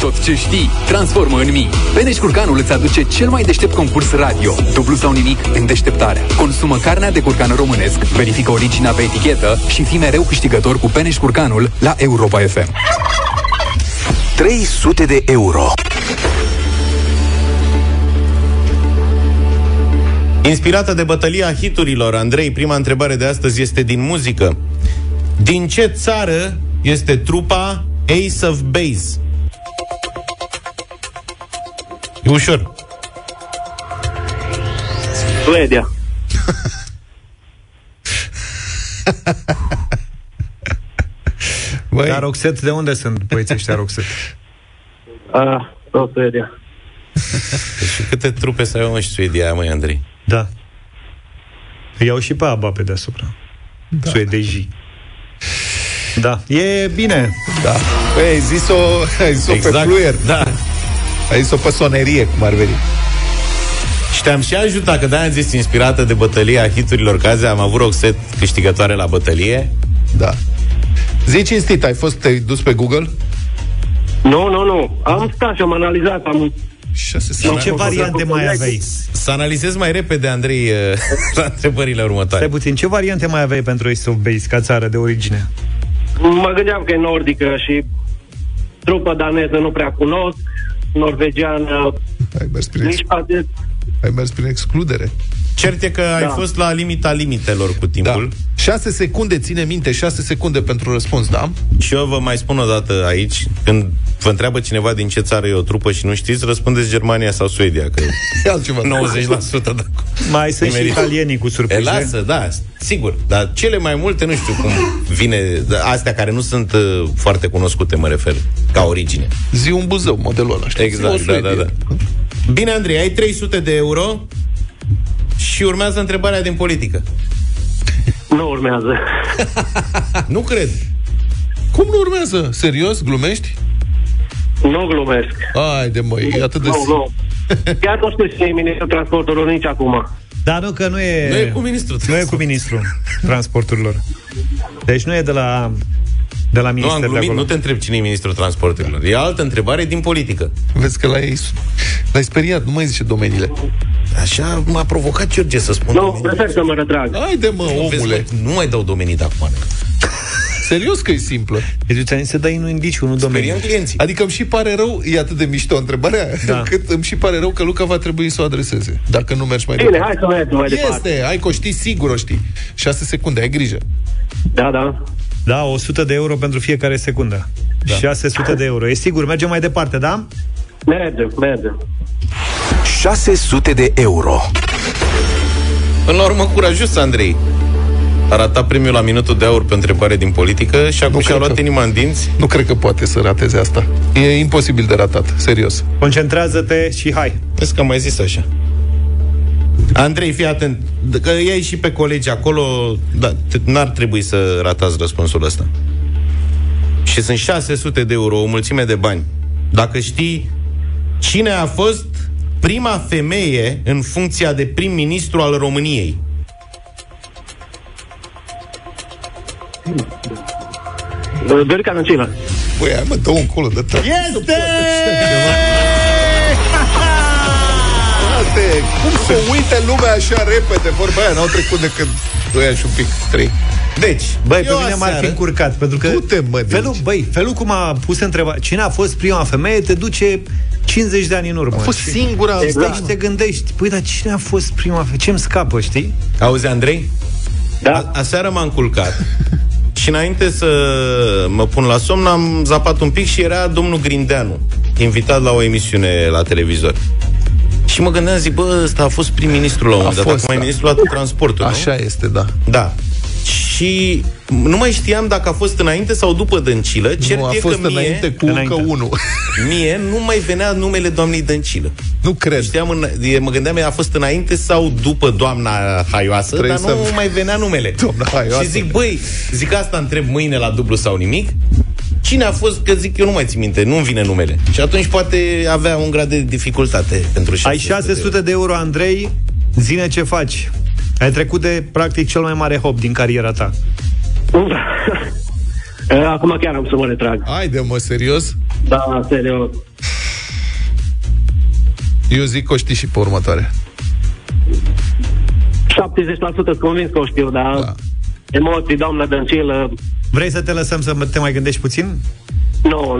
Tot ce știi, transformă în mii. Beneș Curcanul îți aduce cel mai deștept concurs radio. Dublu sau nimic în deșteptarea. Consumă carnea de curcan românesc, verifică originea pe etichetă și fii mereu câștigător cu Beneș Curcanul la Europa FM. 300 de euro. Inspirată de bătălia hiturilor, Andrei, prima întrebare de astăzi este din muzică. Din ce țară este trupa Ace of Base? E ușor. Suedia. Dar Roxette, de unde sunt băieții ăștia Roxette? Suedia. Și câte trupe să avem în Suedia, măi, Andrei? Da. Iau și pe ABBA pe deasupra. Da. Suedejii. Da. E bine. Da. Păi, ai zis-o exact. Pe fluier. Da. Ai zis o păsonerie, cum ar veni. Și te-am și ajutat, că de-aia am zis, inspirată de bătălia hiturilor caze, am avut Roxette câștigătoare la bătălie. Da. Zi cinstit, te-ai dus pe Google? Nu. Am stat și am analizat, ce variante mai aveai? Să analizez mai repede, Andrei, la întrebările următoare. Stai puțin, ce variante mai aveai pentru Ace of Base, ca țară de origine? Mă gândeam că e nordică și trupa daneză nu prea cunosc. Norvegiană. Ai mers prin excludere. Cert e că ai fost la limita limitelor cu timpul. Da. 6 secunde, ține minte, 6 secunde pentru răspuns, da? Și eu vă mai spun o dată aici, când vă întreabă cineva din ce țară e o trupă și nu știți, răspundeți Germania sau Suedia, că e altceva. 90% dacă... Mai sunt și italienii cu surprize. Lasă, da, sigur, dar cele mai multe nu știu cum vine, astea care nu sunt foarte cunoscute, mă refer, ca origine. Zi un Buzău, modelul ăla, știi? Exact, da. Bine, Andrei, ai 300 de euro. Și urmează întrebarea din politică. Nu urmează. Nu cred. Cum nu urmează? Serios? Glumești? Nu glumesc. Haide, măi, e atât de Chiar nu știu cine e ministrul transporturilor nici acum. Dar nu, că nu e... Nu e cu ministrul. Nu e cu ministrul transporturilor. Deci nu e de la minister. Nu am glumit, nu te întreb cine e ministrul transporturilor. E altă întrebare din politică. Vezi că l-ai speriat, nu mai zice domeniile. Așa m-a provocat George să spun. Nu, prefer să mă retrag. Haide, mă, omule. Nu mai dau domenii de acum. Serios că e simplă. Deci ți-am zis să dai un indiciu, nu domeniu. Adică îmi și pare rău, e atât de mișto întrebarea, încât îmi și pare rău că Luca va trebui să o adreseze. Dacă nu mergi mai departe. Bine, hai să mergem mai departe. Este, hai că o știi, sigur o știi. 6 secunde, ai grijă. Da, 100 de euro pentru fiecare secundă. 600 de euro. E sigur, mergem mai departe, da? Mergem. 600 de euro. Până la urmă, curajos, Andrei. A ratat premiul la minutul de aur pe întrebare din politică și acum și-a luat inima în dinți. Nu cred că poate să rateze asta. E imposibil de ratat, serios. Concentrează-te și hai. Vezi că am mai zis așa. Andrei, fii atent, că iei și pe colegi acolo, da, n-ar trebui să ratați răspunsul ăsta. Și sunt 600 de euro, o mulțime de bani. Dacă știi cine a fost prima femeie în funcția de prim-ministru al României. Dorica Dăncilă. Păi, mă, dă un colo, dă-te. Este! Cum să uite lumea așa repede? Vorba aia, n-au trecut decât 2 ani și un pic, 3. Deci, băi, pe mine m-ar fi încurcat, pentru că felul cum a pus întrebarea, cine a fost prima femeie, te duce 50 de ani în urmă. A fost singura, exact. Și te gândești, păi, dar cine a fost prima femeie? Ce-mi scapă, știi? Auzi, Andrei? Da. Aseară m-am culcat și înainte să mă pun la somn am zapat un pic și era domnul Grindeanu, invitat la o emisiune la televizor. Și mă gândeam, zic, bă, ăsta a fost prim-ministru la un moment dat, acum e ministru la transportul, așa nu? Este, da. Da. Și nu mai știam dacă a fost înainte sau după Dăncilă. Nu, a fost că înainte mie, cu încă unul. Mie nu mai venea numele doamnei Dăncilă. Nu cred. Mă gândeam, a fost înainte sau după doamna haioasă, trebuie, dar nu mai venea numele. Doamna haioasă. Și zic, băi, zic, asta întreb mâine la dublu sau nimic. Cine a fost, că zic, eu nu mai țin minte, nu-mi vine numele. Și atunci poate avea un grad de dificultate pentru 600. Ai 600 de euro, Andrei, zine ce faci. Ai trecut de, practic, cel mai mare hop din cariera ta. Acum chiar am să mă retrag. Haide, mă, serios? Da, serios. Eu zic că o știi și pe următoare. 70% convins că o știu, dar... Da. Emoții, doamna Dăncilă... Vrei să te lăsăm să te mai gândești puțin? Nu,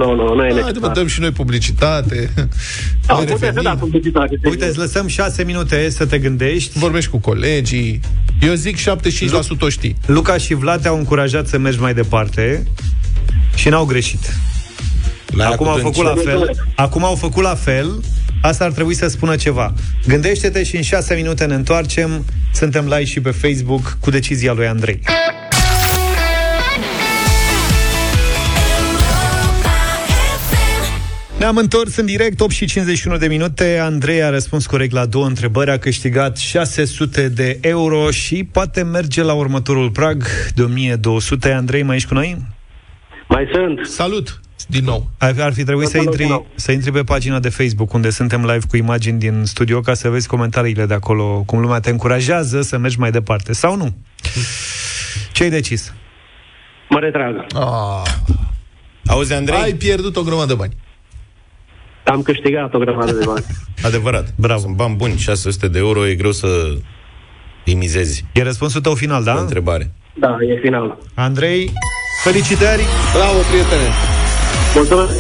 e necesar. Dăm și noi publicitate. Da, puteți să dați publicitate. Uite, îți lăsăm 6 minute să te gândești. Vorbești cu colegii. Eu zic 75% o știi. Luca și Vlad te-au încurajat să mergi mai departe și n-au greșit. Acum au făcut la fel. Asta ar trebui să spună ceva. Gândește-te și în 6 minute ne întoarcem. Suntem live și pe Facebook cu decizia lui Andrei. 8 am întors în direct, 8:51. Andrei a răspuns corect la 2 întrebări, a câștigat 600 de euro și poate merge la următorul prag de 1200. Andrei, mai ești cu noi? Mai sunt. Salut! Din nou. Ar fi trebuit să intri pe pagina de Facebook, unde suntem live cu imagini din studio, ca să vezi comentariile de acolo, cum lumea te încurajează să mergi mai departe. Sau nu? Ce ai decis? Mă retrag. Auzi, Andrei? Ai pierdut o grămadă de bani. Am câștigat o grămadă de bani. Adevărat, bravo. Sunt bani buni, 600 de euro, e greu să îi mizezi. E răspunsul tău final, da? Întrebare. Da, e final. Andrei, felicitări! Bravo, prietene! Mulțumesc!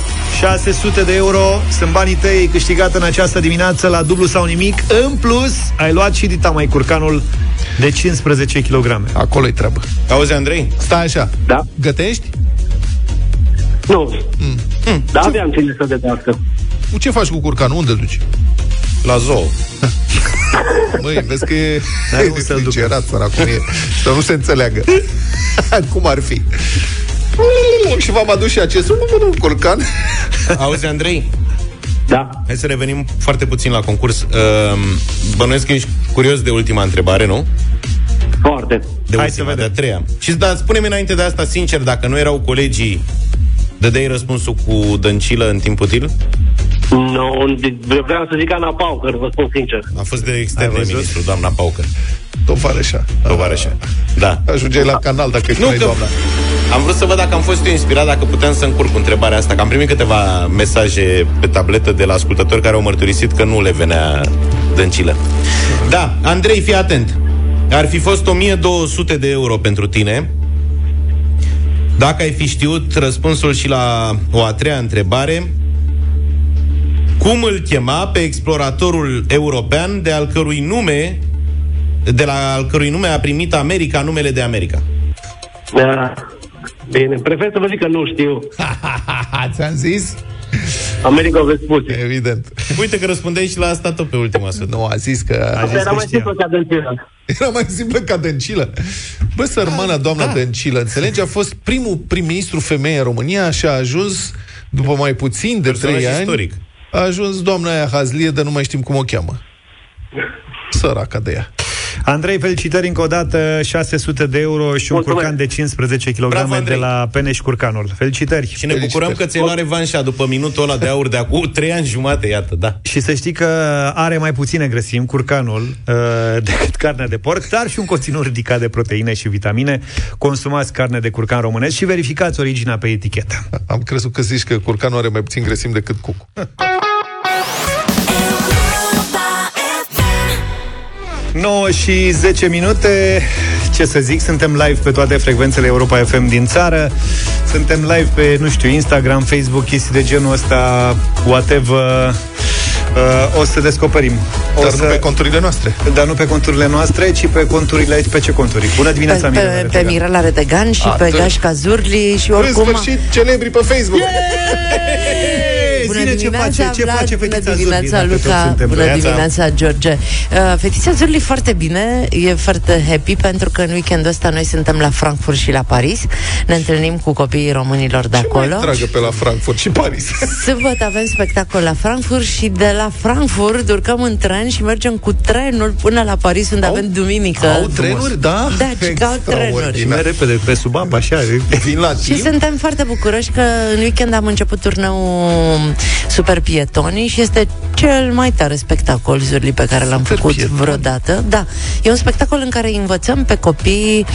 600 de euro sunt banii tăi, câștigat în această dimineață la dublu sau nimic. În plus, ai luat și dita mai curcanul de 15 kg. Acolo-i treabă. Auzi, Andrei? Stai așa. Da. Gătești? Nu. Dar aveam cine să gătească. Ce faci cu curcanul? Unde duci? La zoo. Măi, vezi că e refrigerat, săracul e. Să nu se înțeleagă. Cum ar fi? Și v-am adus și acest curcan. Auzi, Andrei? Da. Hai să revenim foarte puțin la concurs. Bănuiesc că ești curios de ultima întrebare, nu? Foarte. Hai să vedem. De-a treia. Și da, spune-mi înainte de asta, sincer, dacă nu erau colegii, dădeai răspunsul cu Dăncilă în timp util? Nu, vreau să zic Ana Paucăr, vă spun sincer. A fost de externe ministru, doamna Paucăr. Tovarășa. Da. Ajungeai la canal dacă ești noi, doamna. Am vrut să văd dacă am fost eu inspirat, dacă puteam să încurc întrebarea asta, că am primit câteva mesaje pe tabletă de la ascultători care au mărturisit că nu le venea Dăncilă. Da, Andrei, fii atent. Ar fi fost 1200 de euro pentru tine... Dacă ai fi știut răspunsul și la o a treia întrebare, cum îl chema pe exploratorul european de la al cărui nume a primit America numele de America? Da, bine, prefer să vă zic că nu știu. Ți-am zis? America vă spus. Evident. Uite că răspundeai și la asta tot pe ultima sută. Nu, a zis că... A zis era, că mai simplu ca Dăncilă. Era mai simplă ca Dăncilă. Bă, sărmana doamna Dăncilă, înțelegi? A fost primul prim-ministru femeie în România și a ajuns, după mai puțin de 3 ani... Istoric. A ajuns doamna aia Hazlie, dar nu mai știm cum o cheamă. Săraca de ea. Andrei, felicitări încă o dată, 600 de euro și un curcan de 15 kg de la Beneș Curcanul. Felicitări! Și ne bucurăm că ți-ai luat revanșa după minutul ăla de aur de acum 3 ani jumate, iată, da. Și să știi că are mai puține grăsimi curcanul decât carnea de porc, dar și un conținut ridicat de proteine și vitamine. Consumați carne de curcan românesc și verificați originea pe etichetă. Am crezut că zici că curcanul are mai puțin grăsimi decât cucu. Ha. 9 și 10 minute. Ce să zic, suntem live pe toate frecvențele Europa FM din țară. Suntem live pe, nu știu, Instagram, Facebook, chestii de genul ăsta, whatever. O să descoperim. Dar nu pe conturile noastre. Dar nu pe conturile noastre, ci pe conturile... Pe ce conturi? Bună dimineața, Mirela Retegan. Pe Mirela Retegan și pe Gașca Zurli și oricum... În sfârșit, celebri pe Facebook. Bună dimineața, Vlad, bună dimineața, Luca, bună dimineața, George. Fetița Zurli foarte bine, e foarte happy, pentru că în weekendul ăsta noi suntem la Frankfurt și la Paris. Ne întâlnim cu copiii românilor de acolo. Ce mai tragă pe la Frankfurt și Paris? Sâmbătă avem spectacol la Frankfurt și de la Frankfurt urcăm în tren și mergem cu trenul până la Paris, unde avem duminică. Au trenuri, da? Da, și că au trenuri. Și mai repede, pe sub apă, așa, vin la timp. Și suntem foarte bucuroși că în weekend am început turneul Super Pietonii și este cel mai tare spectacol, Zurli, pe care l-am făcut vreodată. Da, e un spectacol în care învățăm pe copii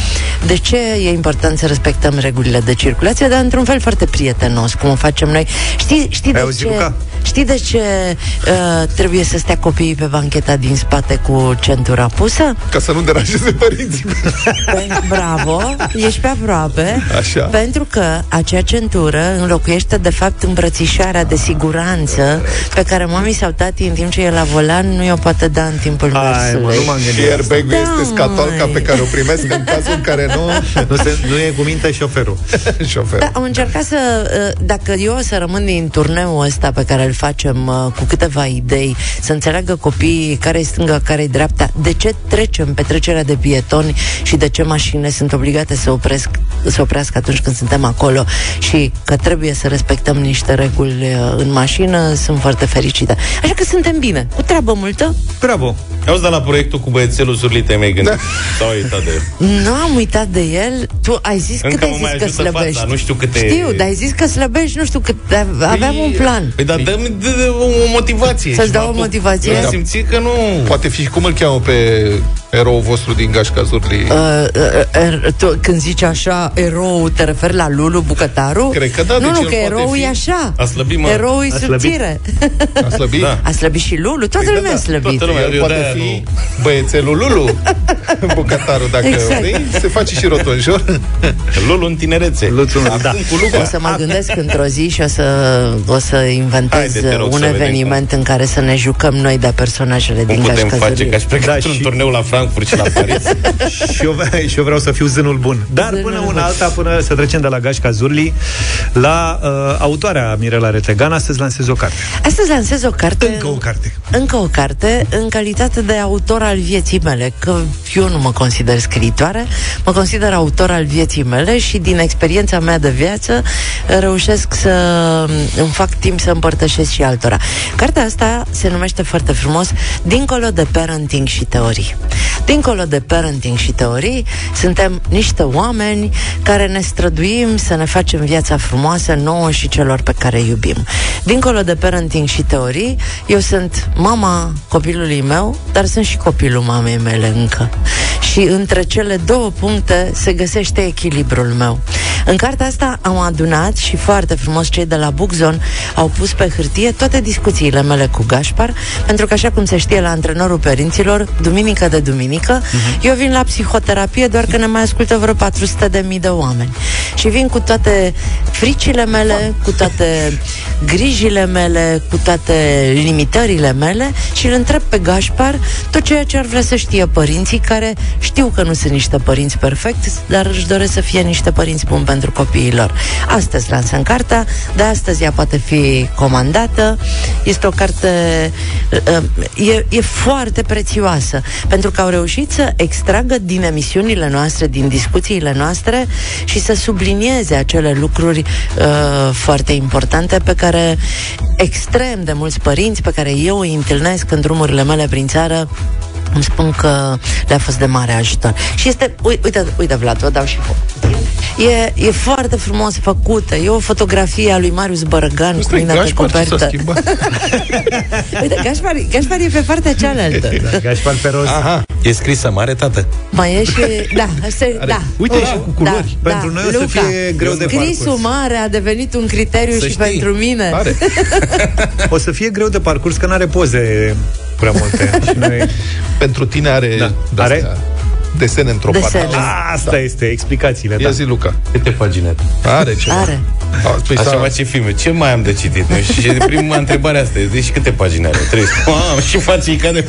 de ce e important să respectăm regulile de circulație, dar într-un fel foarte prietenos, cum o facem noi. Știi de ce trebuie să stea copiii pe bancheta din spate cu centura pusă? Ca să nu deranjeze părinții. Bravo, ești pe aproape. Așa. Pentru că acea centură înlocuiește de fapt îmbrățișarea de siguranță pe care mami sau tati, în timp ce e la volan, nu i-o poate da în timpul mersului. Și airbag-ul este scatolca pe care o primesc în cazul în care nu e cu minte șoferul. Da, am încercat să... Dacă eu o să rămân din turneul ăsta pe care îl facem cu câteva idei, să înțeleagă copiii care-i stânga, care-i dreapta, de ce trecem pe trecerea de pietoni și de ce mașinile sunt obligate să oprească atunci când suntem acolo și că trebuie să respectăm niște reguli în mașină, sunt foarte fericită. Așa că suntem bine, cu treabă multă. Bravo! Auzi, de la proiectul cu băiețelul Surlite, mi-ai gândit. S-au uitat de el. Nu am uitat de el. Tu ai zis cât ai zis că slăbești. Fața, nu știu câte... Știu, dar ai zis că slăbești, nu știu cât. Aveam un plan. Păi, dar dă-mi o motivație. Să-ți dau o motivație? Am simțit că nu... Poate fi, cum îl cheamă pe eroul vostru din Gașca Zurli? Când zici așa, eroul, te referi la Lulu Bucătaru? Cred că da, nu, că eroul e așa. A slăbit, mă. Eroul e subțire. A slăbit? Da. A slăbit și Lulu, toată lumea a slăbit. El poate fi băiețelul Lulu Bucătaru, dacă vrei. Se face și rotunjor. Lulu în tinerețe. O să mă gândesc într-o zi și o să inventez un eveniment în care să ne jucăm noi de personajele din Gașca Zurli. Cum putem face ca și pregătul în turneu la Frankfurt și la Paris. Și eu vreau să fiu zânul bun. Dar până una alta, până să trecem de la Gașca Zurli la autoarea Mirela Retegan, astăzi lansez o carte. Încă o carte, în calitate de autor al vieții mele, că eu nu mă consider scriitoare, mă consider autor al vieții mele și din experiența mea de viață reușesc să îmi fac timp să împărtășesc și altora. Cartea asta se numește foarte frumos Dincolo de parenting și teorii. Dincolo de parenting și teorii, suntem niște oameni care ne străduim să ne facem viața frumoasă nouă și celor pe care iubim. Dincolo de parenting și teorii, eu sunt mama copilului meu, dar sunt și copilul mamei mele încă. Și între cele două puncte se găsește echilibrul meu. În cartea asta am adunat și foarte frumos cei de la Bookzone au pus pe hârtie toate discuțiile mele cu Gaspar, pentru că așa cum se știe la antrenorul părinților, duminică de duminică, eu vin la psihoterapie, doar că ne mai ascultă vreo 400.000 de oameni. Și vin cu toate fricile mele, cu toate grijile mele, cu toate limitările mele și îl întreb pe Gaspar tot ceea ce ar vrea să știe părinții, care știu că nu sunt niște părinți perfecti, dar își doresc să fie niște părinți buni pentru copiilor. Astăzi lansăm cartea, de astăzi ea poate fi comandată. Este o carte, e foarte prețioasă, pentru că au reușit să extragă din emisiunile noastre, din discuțiile noastre și să sublinieze acele lucruri foarte importante pe care extrem de mulți părinți, pe care eu îi întâlnesc în drumurile mele prin țară, îmi spun că le-a fost de mare ajutor. Și este, uite Vlad, o dau și eu. E foarte frumos făcută. E o fotografie a lui Marius Bărăgan cu mine pe copertă. Uite, Gaspar e pe partea cealaltă. Da, Gaspar pe roz. Aha, e scrisă mare, tată. Mai e și... Da, da. Uite, și cu culori. Da, pentru da, noi Luca, o să fie greu de parcurs. Scrisul mare a devenit un criteriu să și știi, pentru mine. O să fie greu de parcurs, că n-are poze prea multe. Și noi... Pentru tine are... Da. Are? Desene într-o parte. Asta da. Este, explicațiile. Ia da. Zi, Luca. Câte pagini are? Ceva. Are. Așa face filme. Ce mai am de citit? Nu? Și prima întrebare asta e, zici câte pagini are? 300. Și faci ca de...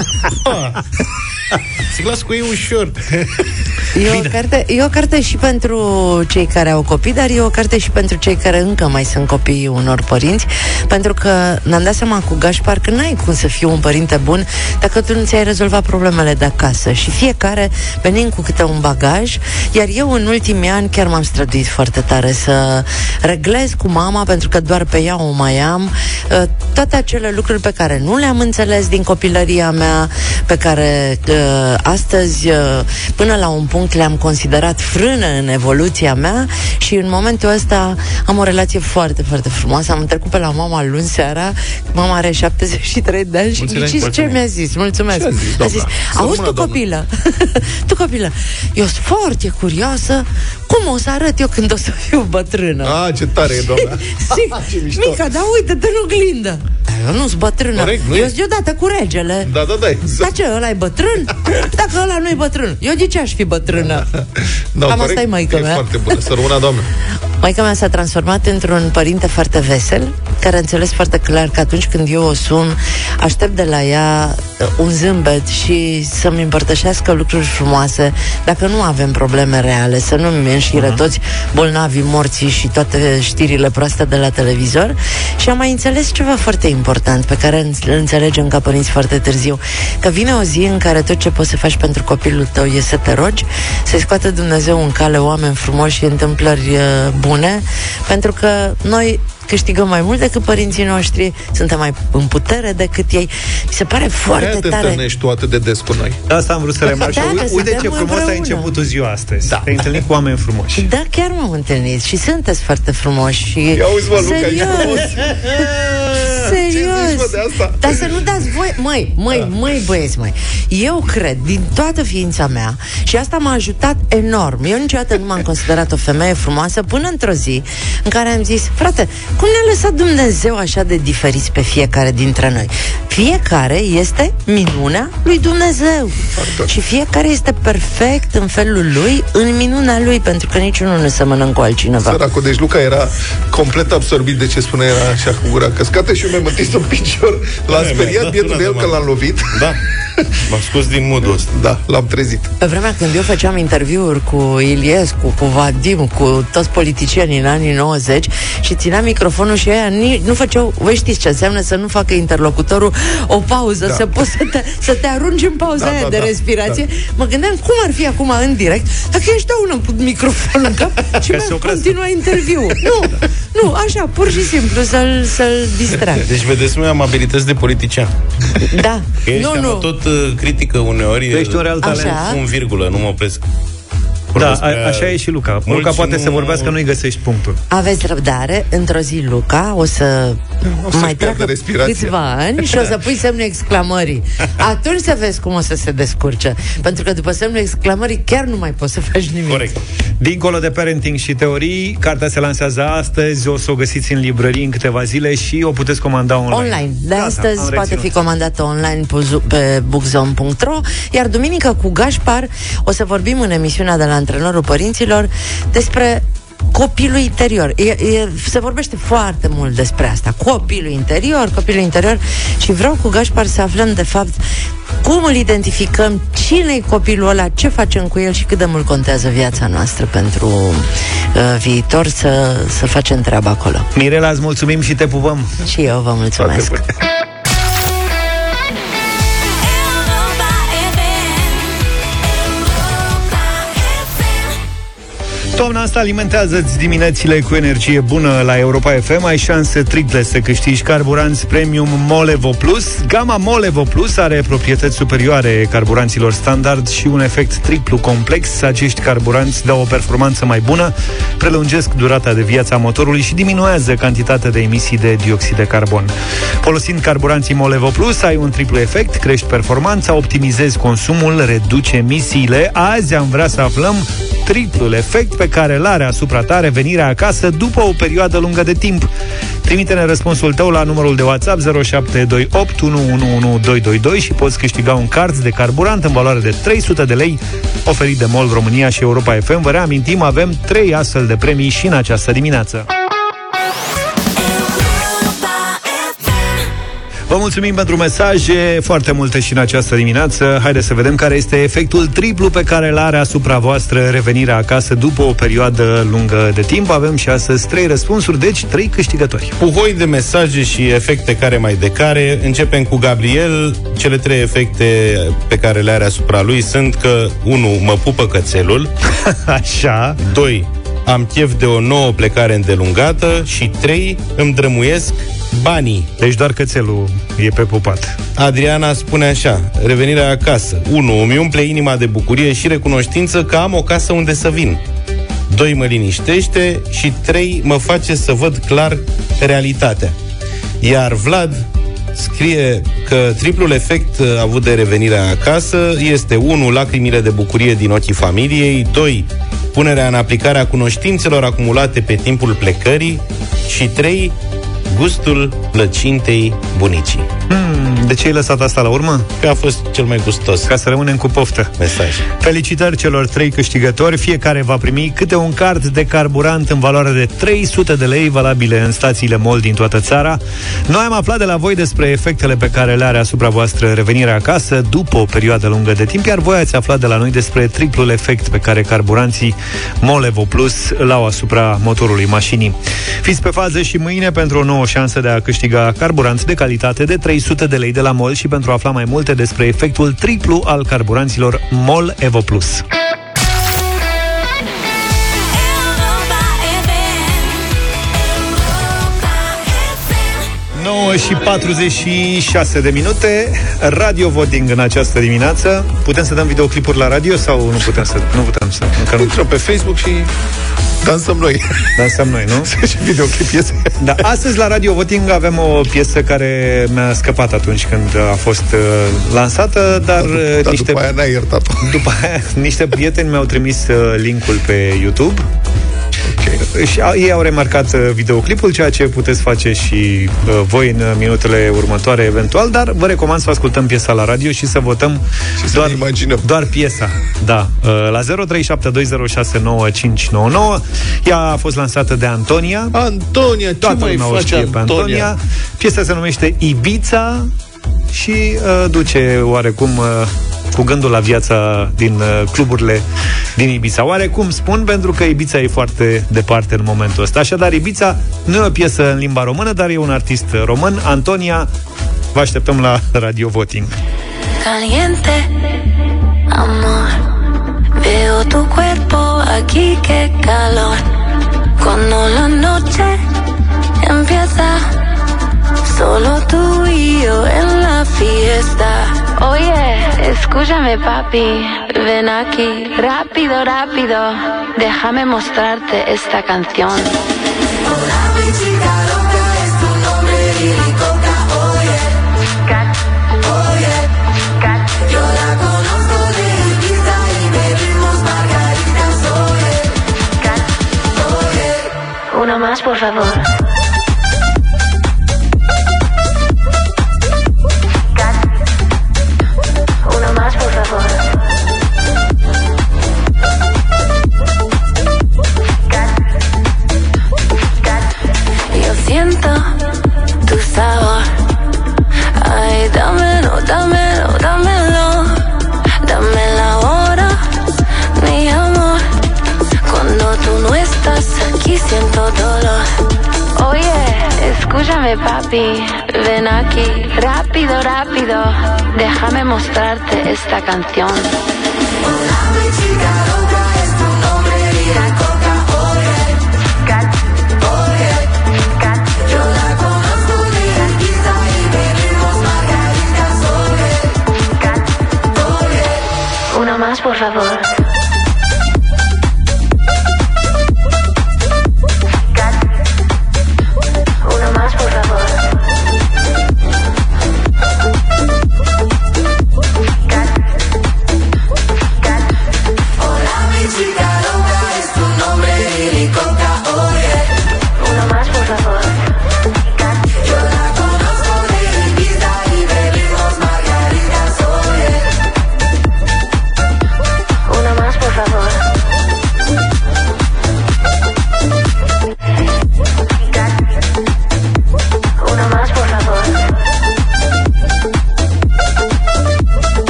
Se las cu ei ușor. E o carte și pentru cei care au copii, dar e o carte și pentru cei care încă mai sunt copiii unor părinți, pentru că ne-am dat seama cu Gaspar că n-ai cum să fii un părinte bun dacă tu nu ți-ai rezolvat problemele de acasă. Și fiecare venim cu câte un bagaj, iar eu în ultimii ani chiar m-am străduit foarte tare să reglez cu mama, pentru că doar pe ea o mai am, toate acele lucruri pe care nu le-am înțeles din copilăria mea, pe care astăzi până la un punct le-am considerat frână în evoluția mea. Și în momentul ăsta am o relație foarte, foarte frumoasă. Am trecut pe la mama luni seara. Mama are 73 de ani și ghiciți ce mi-a zis. Mulțumesc. A zis, auzi tu copilă, eu sunt foarte curioasă cum o să arăt eu când o să fiu bătrână. Ah, ce tare e, doamna. Mica, dar uite-te în oglindă. Eu nu sunt bătrână. Corect, nu? Eu sunt deodată cu regele. Da. Dar ce, ăla e bătrân? Dacă ăla nu e bătrân, eu de ce aș fi bătrână? Da, cam asta e maică mea. E foarte bună. Să rămână, doamnă. Maica mea s-a transformat într-un părinte foarte vesel, care a înțeles foarte clar că atunci când eu o sun, aștept de la ea un zâmbet și să-mi împărtășească lucruri frumoase, dacă nu avem probleme reale, să nu-mi înșire toți bolnavii, morții și toate știrile proaste de la televizor. Și am mai înțeles ceva foarte important, pe care îl înțelegem ca părinți foarte târziu, că vine o zi în care tot ce poți să faci pentru copilul tău e să te rogi, să-i scoată Dumnezeu în cale oameni frumoși și întâmplări bune, pentru că noi câștigăm mai mult decât părinții noștri, suntem mai în putere decât ei. Mi se pare foarte tare. Te întâlnești tu atât de des cu noi. Asta am vrut să remarc. Da, uite ce frumos împreună. Ai începutul ziua astăzi. Da. Te-ai întâlnit cu oameni frumoși. Da, chiar m-am întâlnit și sunteți foarte frumoși. Și... Ia-uzi, mă, Luca, ești frumos. Serios. Dar să nu dați voi. Măi, băieți, măi. Eu cred, din toată ființa mea, și asta m-a ajutat enorm. Eu niciodată nu m-am considerat o femeie frumoasă până într-o zi în care am zis, frate, cum ne-a lăsat Dumnezeu așa de diferiți pe fiecare dintre noi? Fiecare este minunea lui Dumnezeu. Și fiecare este perfect în felul lui, în minunea lui, pentru că niciunul nu se mănâncă cu altcineva. Săracul, deci Luca era complet absorbit de ce spune, era așa cu gura căscată și eu mi-am întins un picior. L-a speriat bietul de el că l-am lovit. Da. M-am scos din modul ăsta. Da, l-am trezit. Pe vremea când eu făceam interviuri cu Iliescu, cu Vadim, cu toți politicienii în anii 90 și țineam microfonul și aia nu făceau, voi știți ce înseamnă să nu facă interlocutorul o pauză, da. Să poți să te arunci în pauza aia de respirație. Da. Mă gândeam cum ar fi acum în direct dacă eu își dau un microfon în cap și mi-am continuat interviul. Nu, așa, pur și simplu să-l distrag. Deci, vedeți, noi am abilități de politician. Da. Nu. Tot critică uneori. Ești un real talent. Un virgulă, nu mă opresc. Da, așa e și Luca. Luca poate să vorbească, nu-i găsești punctul. Aveți răbdare, într-o zi, Luca, o să mai treacă câțiva ani și o să pui semnul exclamării. Atunci să vezi cum o să se descurce. Pentru că după semnul exclamării chiar nu mai poți să faci nimic. Corect. Dincolo de parenting și teorii, cartea se lansează astăzi, o să o găsiți în librării în câteva zile și o puteți comanda online. De astăzi poate fi comandată online pe bookzone.ro. Iar duminică cu Gaspar o să vorbim în emisiunea de la Antrenorul Părinților despre copilul interior. Se vorbește foarte mult despre asta. Copilul interior. Și vreau cu Gaspar să aflăm, de fapt, cum îl identificăm, cine-i copilul ăla, ce facem cu el și cât de mult contează viața noastră pentru viitor, să facem treaba acolo. Mirela, îți mulțumim și te pupăm. Și eu vă mulțumesc. Toamna asta alimentează-ți diminețile cu energie bună la Europa FM. Ai șanse triple să câștigi carburanți premium Molevo Plus. Gama Molevo Plus are proprietăți superioare carburanților standard și un efect triplu complex. Acești carburanți dau o performanță mai bună, prelungesc durata de viață a motorului și diminuează cantitatea de emisii de dioxid de carbon. Folosind carburanții Molevo Plus, ai un triplu efect, crești performanța, optimizezi consumul, reduci emisiile. Azi am vrea să aflăm triplul efect pe care îl are asupra ta revenirea acasă după o perioadă lungă de timp. Trimite-ne răspunsul tău la numărul de WhatsApp 0728111222 și poți câștiga un card de carburant în valoare de 300 de lei oferit de MOL România și Europa FM. Vă reamintim, avem 3 astfel de premii și în această dimineață. Vă mulțumim pentru mesaje, foarte multe și în această dimineață. Haideți să vedem care este efectul triplu pe care îl are asupra voastră revenirea acasă după o perioadă lungă de timp. Avem și astăzi 3 răspunsuri, deci 3 câștigători. Puhoi de mesaje și efecte care mai de care. Începem cu Gabriel. Cele 3 efecte pe care le are asupra lui sunt că 1. Mă pupă cățelul. Așa. 2. Am chef de o nouă plecare îndelungată. Și 3. Îmi drămuiesc banii. Deci doar cățelul e pe pupat. Adriana spune așa: revenirea acasă. 1. Îmi umple inima de bucurie și recunoștință că am o casă unde să vin. 2. Mă liniștește. Și 3. Mă face să văd clar realitatea. Iar Vlad scrie că triplul efect avut de revenirea acasă este 1. Lacrimile de bucurie din ochii familiei. 2. Punerea în aplicare a cunoștințelor acumulate pe timpul plecării. Și 3. Gustul plăcintei bunicii. De ce ai lăsat asta la urmă? Că a fost cel mai gustos. Ca să rămânem cu poftă. Mesaj. Felicitări celor 3 câștigători. Fiecare va primi câte un card de carburant în valoare de 300 de lei valabile în stațiile MOL din toată țara. Noi am aflat de la voi despre efectele pe care le are asupra voastră revenirea acasă după o perioadă lungă de timp, iar voi ați aflat de la noi despre triplul efect pe care carburanții Molevo Plus îl au asupra motorului mașinii. Fiți pe fază și mâine pentru o nouă șansă de a câștiga carburant de calitate de 300 de lei de la MOL și pentru a afla mai multe despre efectul triplu al carburanților MOL Evo Plus. Și 46 de minute. Radio voting în această dimineață. Putem să dăm videoclipuri la radio sau nu putem să... Nu putem să... Intră pe Facebook și dansăm noi, nu? Și videoclip iese. Da, astăzi la Radio Voting avem o piesă care mi-a scăpat atunci când a fost lansată, dar niște... după aia n-ai iertat-o. După aia niște prieteni mi-au trimis link-ul pe YouTube. Și ei au remarcat videoclipul, ceea ce puteți face și voi în minutele următoare eventual, dar vă recomand să ascultăm piesa la radio și să votăm și doar piesa. Da, la 0372069599. Ea a fost lansată de Antonia. Antonia, ce mai face Antonia? Piesa se numește Ibiza și duce oarecum cu gândul la viața din cluburile din Ibiza. Oarecum spun, pentru că Ibiza e foarte departe în momentul ăsta. Așadar, Ibiza nu e o piesă în limba română, dar e un artist român, Antonia. Vă așteptăm la Radio Voting. Caliente, amor. Veo tu cuerpo aquí, que calor. Cuando la noche empieza, solo tú y yo en la fiesta. Oye, escúchame papi, ven aquí. Rápido, rápido, déjame mostrarte esta canción. Hola mi chica loca, es tu nombre Lili Coca, oye. Cat, oye, cat. Yo la conozco de Ibiza y bebimos margaritas, oye. Cat, oye. Uno más, por favor. mueve, papi, ven aquí. Rápido, rápido, déjame mostrarte esta canción. Uno más, por favor.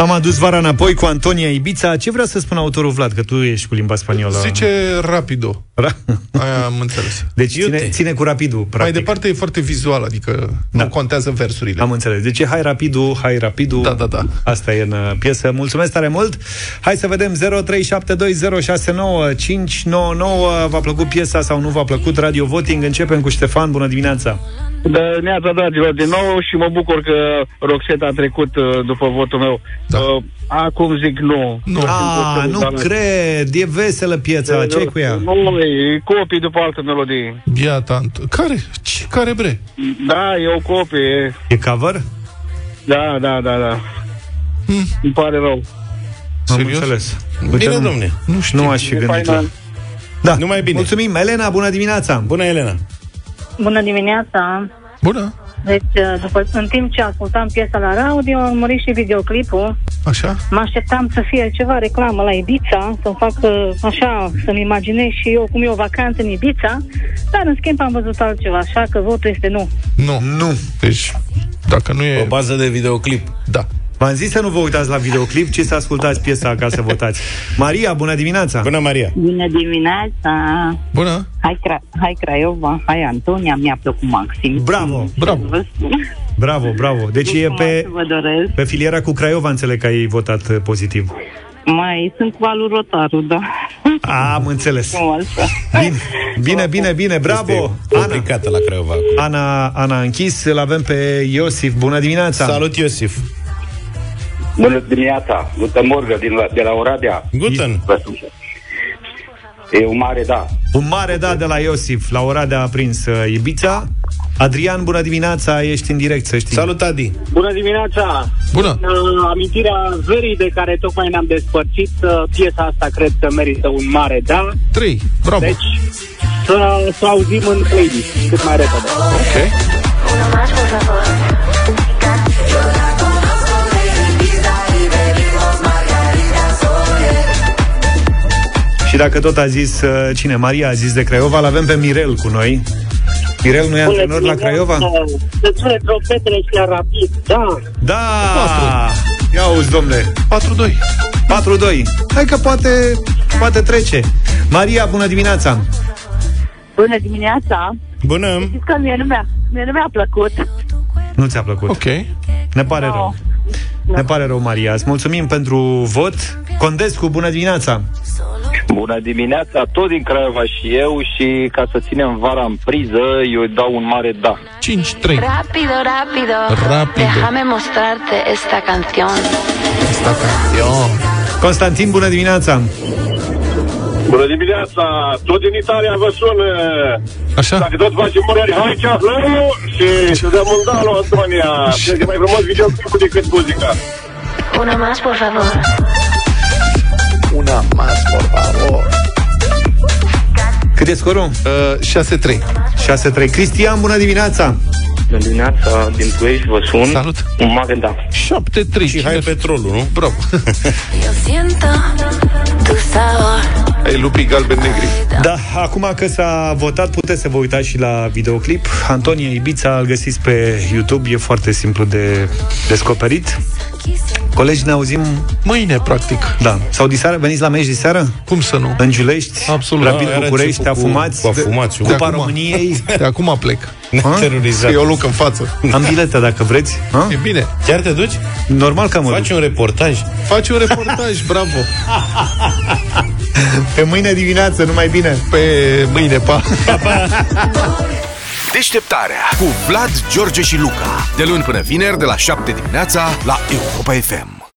Am adus vara înapoi cu Antonia Ibiza. Ce vrea să spună autorul, Vlad? Că tu ești cu limba spaniolă. Zice rapido. Aia am înțeles. Deci ține cu rapidul, practic. Mai departe e foarte vizual, adică da, nu contează versurile. Am înțeles. Deci hai rapidu, hai rapidu. Da, da, da. Asta e în piesă. Mulțumesc tare mult. Hai să vedem. 0372069599. V-a plăcut piesa sau nu v-a plăcut? Radio Voting. Începem cu Ștefan. Bună dimineața. Bună neața, dragilor, din nou, și mă bucur că Roxette a trecut după votul meu. Da. Acum zic nu. Nu cred, e veselă piața, ce-i cu ea? Nu, e copii după altă melodie. Biata, care bre? Da, e o copie. E cover? Da, da, da, da. Îmi pare rău. Serios? Am înțeles. Bine, domne. Nu știu. Nu aș fi gândit la... Da, numai bine. Mulțumim, Elena, bună dimineața. Bună, Elena. Bună dimineața. Bună. Deci, în timp ce ascultam piesa la radio, am urmărit și videoclipul. Așa? Mă așteptam să fie ceva reclamă la Ibiza, să fac așa, să-mi imaginez și eu cum e o vacanță în Ibiza, dar în schimb am văzut altceva, așa că votul este nu. Nu. Deci, dacă nu e... o bază de videoclip. Da. V-am zis să nu vă uitați la videoclip, ci să ascultați piesa ca să votați. Maria, bună dimineața! Bună, Maria! Bună dimineața! Bună! Hai Craiova, hai Antonia, mi-a plăcut maxim. Bravo! Deci e pe filiera cu Craiova, înțeleg că ai votat pozitiv. Mai sunt cu Alu Rotaru, da. Am înțeles. Bine, bravo! Ana, la Craiova. Ana a închis, îl avem pe Iosif. Bună dimineața! Salut, Iosif! Bună dimineața, Guten Morgen de la Oradea. Guten. E un mare da. Un mare da de la Iosif. La Oradea a prins Ibița. Adrian, bună dimineața, ești în direct, să știi. Salut, Adi. Bună dimineața. Bună. Amintirea verii de care tocmai ne-am despărțit, piesa asta cred că merită un mare da. 3, bravo. Deci să auzim în playlist cât mai repede. Ok. Și dacă tot a zis, cine? Maria a zis de Craiova, l-avem pe Mirel cu noi. Mirel, nu e antrenor la Craiova? Să ține trompetele și la rapid, da. Da! Ia auzi, domnule. 4-2. Hai că poate trece. Maria, bună dimineața! Bună dimineața! Bună! Știți că mie nu mi-a plăcut. Nu ți-a plăcut? Ok. Ne pare rău. Ne pare rău, Maria. Îți mulțumim pentru vot. Condescu, bună dimineața! Bună dimineața, tot din Craiova și eu, și ca să ținem vara în priză, eu îi dau un mare da. 5-3. Rapido. Déjame mostrarte esta canción. Constantin, bună dimineața! Bună dimineața, tot din Italia vă sună. Așa? Dacă tot facem mărări, hai ceaflăru și să dăm un da lui Antonia. E mai frumos videoclipul decât muzica. Una más, por favor. Una más, por favor. Cât e scorul? 6-3. Cristian, bună dimineața! Bună dimineața, din Mureș, vă sun. Salut! Un mare da. 7-3. Și hai petrolul, nu? Bravo! Ai lupii galben-negri. Da, acum că s-a votat, puteți să vă uitați și la videoclip. Antonia Ibiza, îl găsiți pe YouTube, e foarte simplu de descoperit. Colegi, ne auzim mâine, practic. Da. Sau diseară, veniți la meci diseară? Cum să nu? În Giulești, absolut. Rapid București, afumați, cu Cupa României. De acum plec. Terrorizat. Eu luc în față. Am biletă dacă vreți. E bine. Chiar te duci? Normal că mă duc. Faci un reportaj. Faci un reportaj, bravo. Pe mâine dimineață, numai bine. Pe mâine, pa. Deșteptarea cu Vlad, George și Luca. De luni până vineri, de la 7 dimineața, la Europa FM.